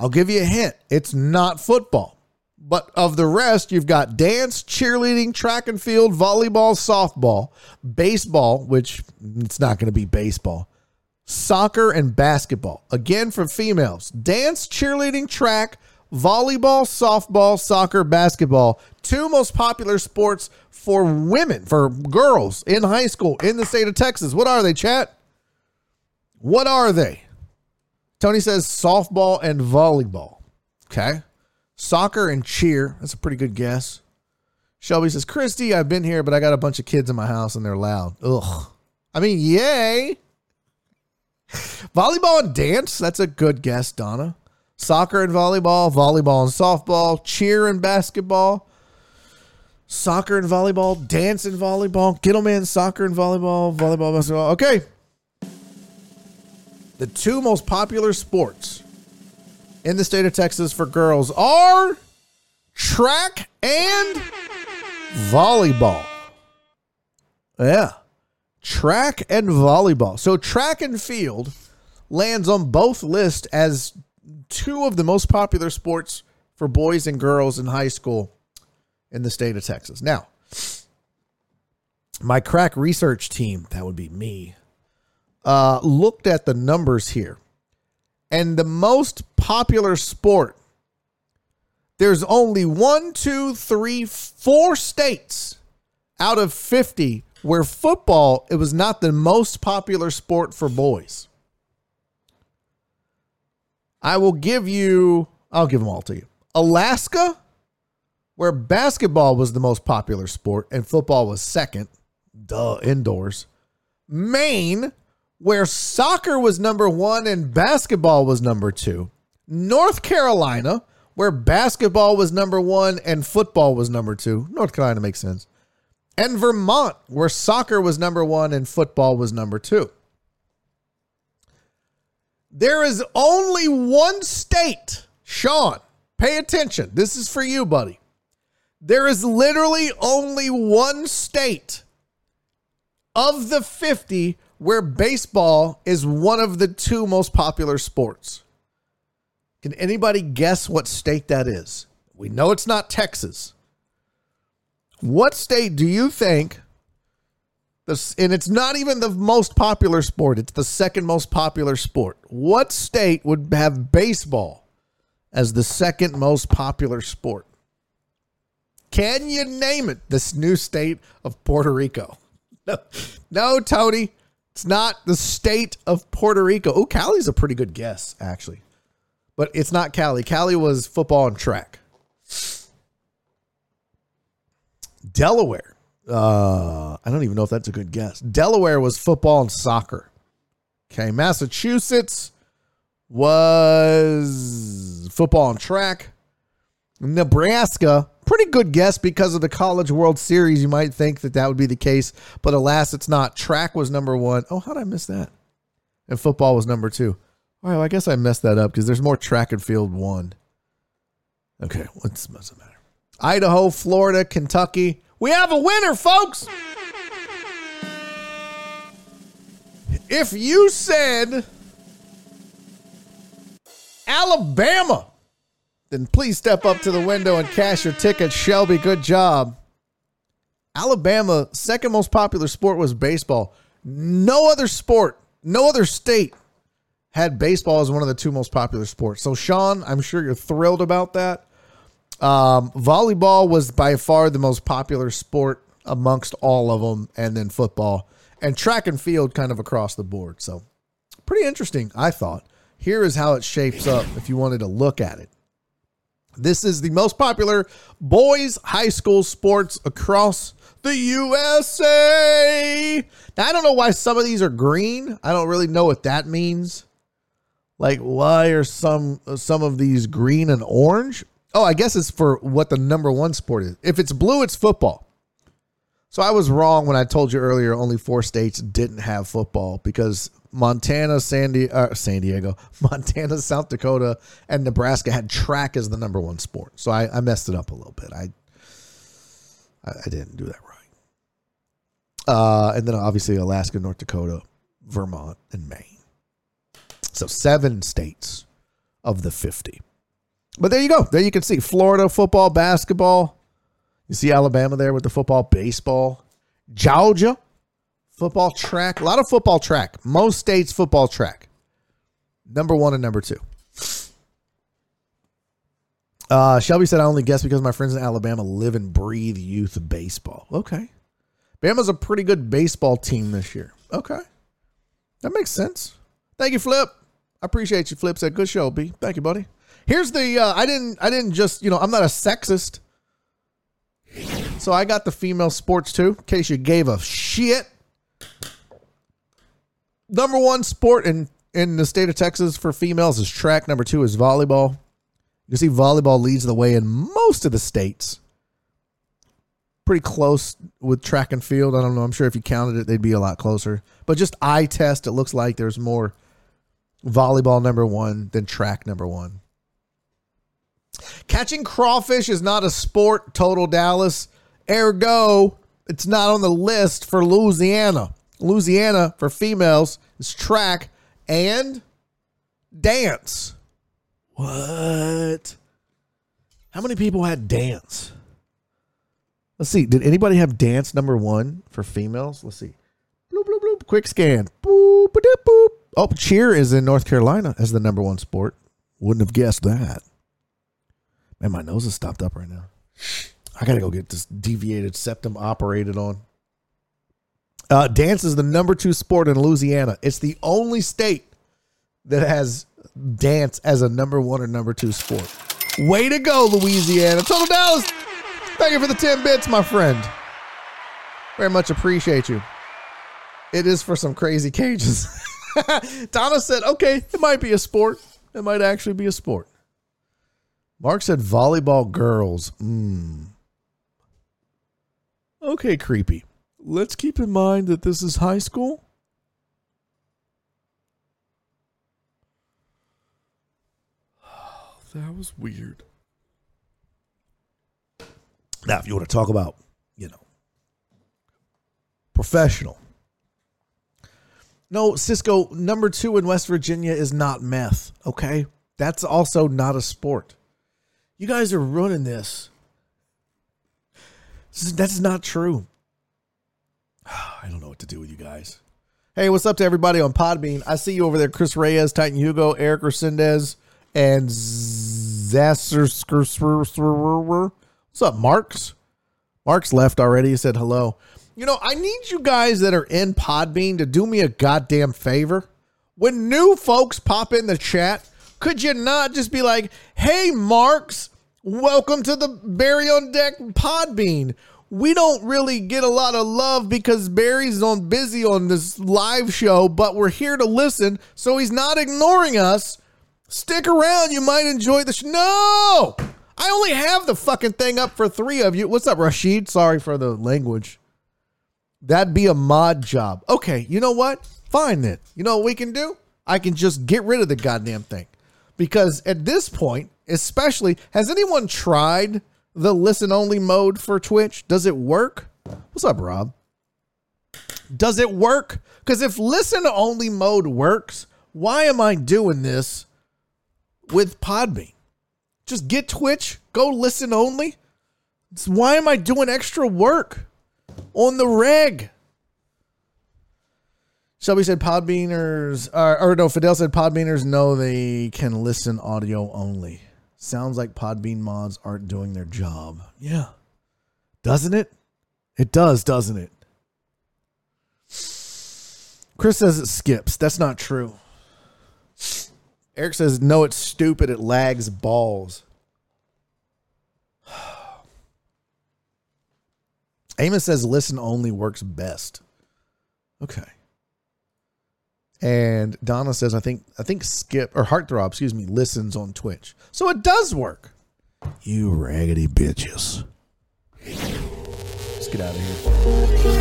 I'll give you a hint. It's not football. But of the rest, you've got dance, cheerleading, track and field, volleyball, softball, baseball, which it's not going to be baseball, soccer, and basketball. Again, for females, dance, cheerleading, track, volleyball, softball, soccer, basketball. Two most popular sports for women, for girls in high school in the state of Texas. What are they, chat? What are they? Tony says softball and volleyball. Okay. Soccer and cheer. That's a pretty good guess. Shelby says, Christy, I've been here, but I got a bunch of kids in my house and they're loud. Ugh. I mean, yay. Volleyball and dance. That's a good guess, Donna. Soccer and volleyball. Volleyball and softball. Cheer and basketball. Soccer and volleyball. Dance and volleyball. Gittleman, soccer and volleyball. Volleyball, basketball. Okay. The two most popular sports in the state of Texas for girls are track and volleyball. Yeah. Track and volleyball. So track and field lands on both lists as two of the most popular sports for boys and girls in high school in the state of Texas. Now, my crack research team, that would be me, looked at the numbers here, and the most popular sport, there's only 4 states out of 50 where football, it was not the most popular sport for boys. I'll give them all to you. Alaska, where basketball was the most popular sport and football was second, indoors. Maine, where soccer was number 1 and basketball was number 2. North Carolina, where basketball was number 1 and football was number 2. North Carolina makes sense. And Vermont, where soccer was number 1 and football was number 2. There is only one state, Sean, pay attention. This is for you, buddy. There is literally only one state of the 50 where baseball is one of the two most popular sports. Can anybody guess what state that is? We know it's not Texas. What state do you think, and it's not even the most popular sport, it's the second most popular sport. What state would have baseball as the second most popular sport? Can you name it? This new state of Puerto Rico. No, Tony. It's not the state of Puerto Rico. Oh, Cali's a pretty good guess, actually. But it's not Cali. Cali was football and track. Delaware. I don't even know if that's a good guess. Delaware was football and soccer. Okay, Massachusetts was football and track. Nebraska, pretty good guess because of the College World Series. You might think that would be the case, but alas, it's not. Track was number 1. Oh, how did I miss that? And football was number 2. All right, well, I guess I messed that up because there's more track and field 1. Okay, what does it matter? Idaho, Florida, Kentucky. We have a winner, folks. If you said Alabama, then please step up to the window and cash your ticket. Shelby, good job. Alabama, second most popular sport was baseball. No other sport, no other state had baseball as one of the two most popular sports. So, Sean, I'm sure you're thrilled about that. Volleyball was by far the most popular sport amongst all of them, and then football and track and field kind of across the board. So pretty interesting, I thought. Here is how it shapes up if you wanted to look at it. This is the most popular boys' high school sports across the USA. Now, I don't know why some of these are green. I don't really know what that means. Like, why are some of these green and orange? Oh, I guess it's for what the number one sport is. If it's blue, it's football. So I was wrong when I told you earlier only 4 states didn't have football, because Montana, San Diego, Montana, South Dakota, and Nebraska had track as the number one sport. So I messed it up a little bit. I didn't do that right. And then obviously Alaska, North Dakota, Vermont, and Maine. So 7 states of the 50. But there you go. There you can see Florida football, basketball. You see Alabama there with the football, baseball. Georgia, football, track. A lot of football, track. Most states, football, track. Number 1 and number 2. Shelby said, I only guess because my friends in Alabama live and breathe youth baseball. Okay. Bama's a pretty good baseball team this year. Okay. That makes sense. Thank you, Flip. I appreciate you, Flip. Said, good show, B. Thank you, buddy. Here's the, I didn't just, I'm not a sexist. So I got the female sports too, in case you gave a shit. Number 1 sport in the state of Texas for females is track. Number 2 is volleyball. You see volleyball leads the way in most of the states. Pretty close with track and field. I don't know. I'm sure if you counted it, they'd be a lot closer. But just eye test, it looks like there's more volleyball number 1 than track number 1. Catching crawfish is not a sport, total Dallas. Ergo, it's not on the list for Louisiana. Louisiana for females is track and dance. What? How many people had dance? Let's see. Did anybody have dance number 1 for females? Let's see. Bloop, bloop, bloop. Quick scan. Boop, boop, boop. Oh, cheer is in North Carolina as the number 1 sport. Wouldn't have guessed that. Man, my nose is stopped up right now. I got to go get this deviated septum operated on. Dance is the number 2 sport in Louisiana. It's the only state that has dance as a number 1 or number 2 sport. Way to go, Louisiana. Total Dallas, thank you for the 10 bits, my friend. Very much appreciate you. It is for some crazy cages. Donna said, okay, it might be a sport. It might actually be a sport. Mark said volleyball girls. Okay, creepy. Let's keep in mind that this is high school. Oh, that was weird. Now, if you want to talk about, professional. No, Cisco, number 2 in West Virginia is not meth, okay? That's also not a sport. You guys are ruining this. That's not true. I don't know what to do with you guys. Hey, what's up to everybody on Podbean? I see you over there. Chris Reyes, Titan Hugo, Eric Resendez, and Zasser. What's up, Marks? Marks left already. He said hello. I need you guys that are in Podbean to do me a goddamn favor. When new folks pop in the chat, could you not just be like, hey, Marks, welcome to the Barry on Deck Podbean. We don't really get a lot of love because Barry's on busy on this live show, but we're here to listen, so he's not ignoring us. Stick around. You might enjoy the show. No! I only have the fucking thing up for 3 of you. What's up, Rashid? Sorry for the language. That'd be a mod job. Okay, you know what? Fine then. You know what we can do? I can just get rid of the goddamn thing. Because at this point, especially, has anyone tried the listen-only mode for Twitch? Does it work? What's up, Rob? Does it work? Because if listen-only mode works, why am I doing this with Podbean? Just get Twitch, go listen only. It's why am I doing extra work on the reg? Shelby said Podbeaners, Fidel said Podbeaners, no, they can listen audio only. Sounds like Podbean mods aren't doing their job. Yeah. Doesn't it? It does, doesn't it? Chris says it skips. That's not true. Eric says, no, it's stupid. It lags balls. Amos says listen only works best. Okay. And Donna says, I think skip or heartthrob, excuse me, listens on Twitch. So it does work. You raggedy bitches. Let's get out of here.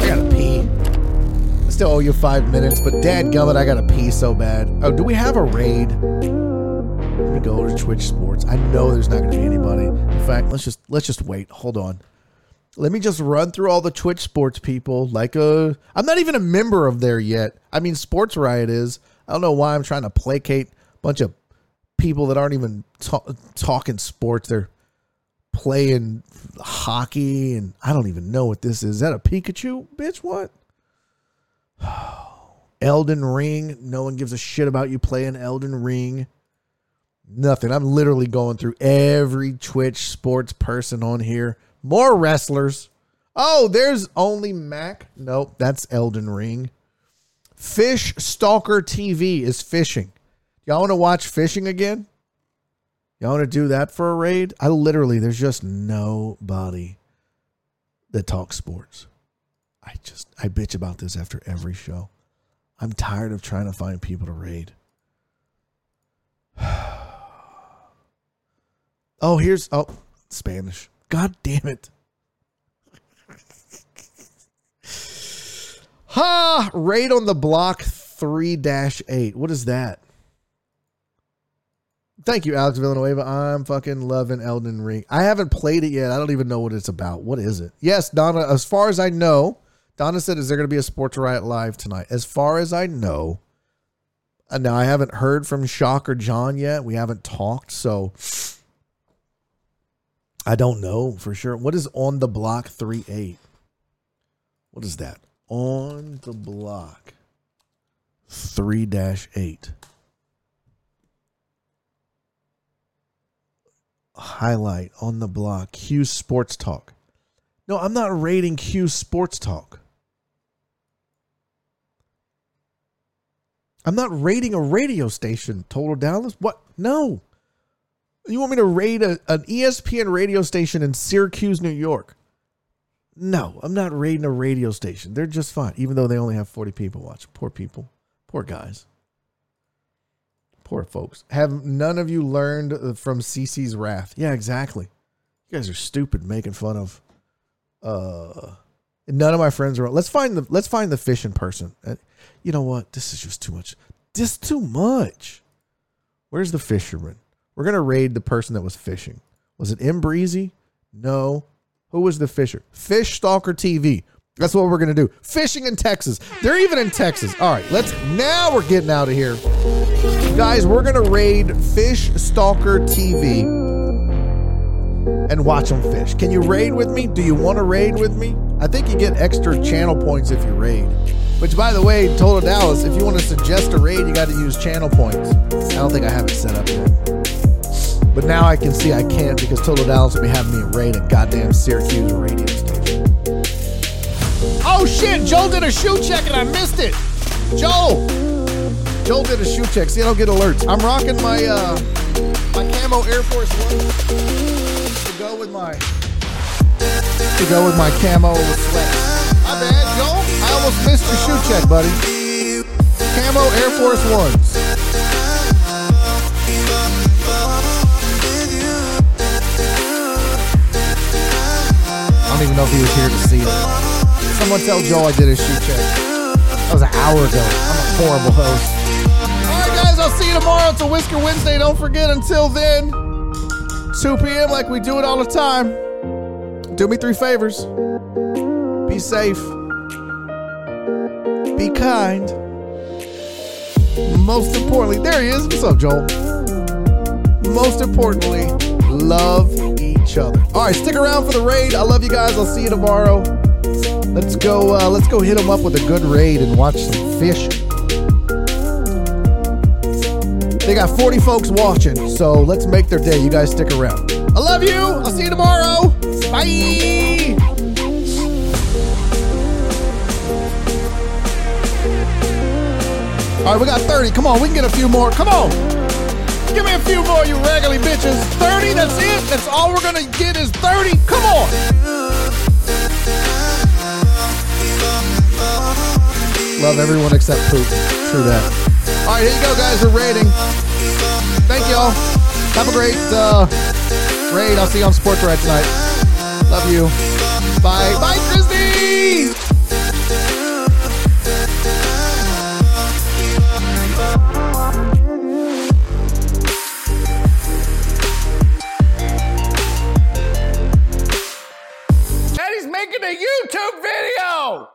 I gotta pee. I still owe you 5 minutes, but dadgummit, I gotta pee so bad. Oh, do we have a raid? Let me go over to Twitch Sports. I know there's not gonna be anybody. In fact, let's just wait. Hold on. Let me just run through all the Twitch Sports people. I'm not even a member of there yet. I mean, Sports Riot is. I don't know why I'm trying to placate a bunch of people that aren't even talking sports. They're playing hockey, and I don't even know what this is. Is that a Pikachu? Bitch, what? Elden Ring. No one gives a shit about you playing Elden Ring. Nothing. I'm literally going through every Twitch Sports person on here. More wrestlers. Oh, there's only Mac. Nope, that's Elden Ring. Fish Stalker TV is fishing. Y'all want to watch fishing again? Y'all want to do that for a raid? There's just nobody that talks sports. I bitch about this after every show. I'm tired of trying to find people to raid. Oh, Spanish. God damn it. Ha! Raid on the block 3-8. What is that? Thank you, Alex Villanueva. I'm fucking loving Elden Ring. I haven't played it yet. I don't even know what it's about. What is it? Yes, Donna, as far as I know, Donna said, is there going to be a Sports Riot live tonight? As far as I know, now I haven't heard from Shock or John yet. We haven't talked, so... I don't know for sure. What is on the block 3-8? What is that? On the block 3-8. Highlight on the block. Hughes Sports Talk. No, I'm not rating Hughes Sports Talk. I'm not rating a radio station. Total Dallas? What? No. You want me to raid an ESPN radio station in Syracuse, New York? No, I'm not raiding a radio station. They're just fine, even though they only have 40 people watching. Poor people. Poor guys. Poor folks. Have none of you learned from CeCe's wrath? Yeah, exactly. You guys are stupid making fun of... none of my friends are... Let's find the fishing person. You know what? This is just too much. Just too much. Where's the fisherman? We're going to raid the person that was fishing. Was it M. Breezy? No. Who was the fisher? Fish Stalker TV. That's what we're going to do. Fishing in Texas. They're even in Texas. All right, now we're getting out of here. Guys, we're going to raid Fish Stalker TV and watch them fish. Can you raid with me? Do you want to raid with me? I think you get extra channel points if you raid. Which, by the way, Total Dallas, if you want to suggest a raid, you got to use channel points. I don't think I have it set up yet. But now I can see I can't because Total Dallas will be having me raid a goddamn Syracuse radio station. Oh shit, Joel did a shoe check and I missed it. Joel did a shoe check. See, I don't get alerts. I'm rocking my my camo Air Force One to go with my camo reflex. My bad, Joel. I almost missed your shoe check, buddy. Camo Air Force Ones. I don't even know if he was here to see it. Someone tell Joel I did a shoe check. That was an hour ago. I'm a horrible host. All right, guys, I'll see you tomorrow. It's a Whisker Wednesday. Don't forget, until then, 2 p.m. like we do it all the time. Do me 3 favors. Be safe. Be kind. Most importantly, there he is. What's up, Joel? Most importantly, love each other. All right, stick around for the raid. I love you guys. I'll see you tomorrow. Let's go hit them up with a good raid and watch some fish. They got 40 folks watching, so let's make their day. You guys stick around. I love you. I'll see you tomorrow. Bye. All right, we got 30. Come on, we can get a few more. Come on. Give me a few more, you raggedy bitches. 30, that's it. That's all we're going to get is 30. Come on. Love everyone except poop. True that. All right, here you go, guys. We're raiding. Thank y'all. Have a great raid. I'll see you on Sports Ride tonight. Love you. Bye. Bye, Christy. And he's making a YouTube video.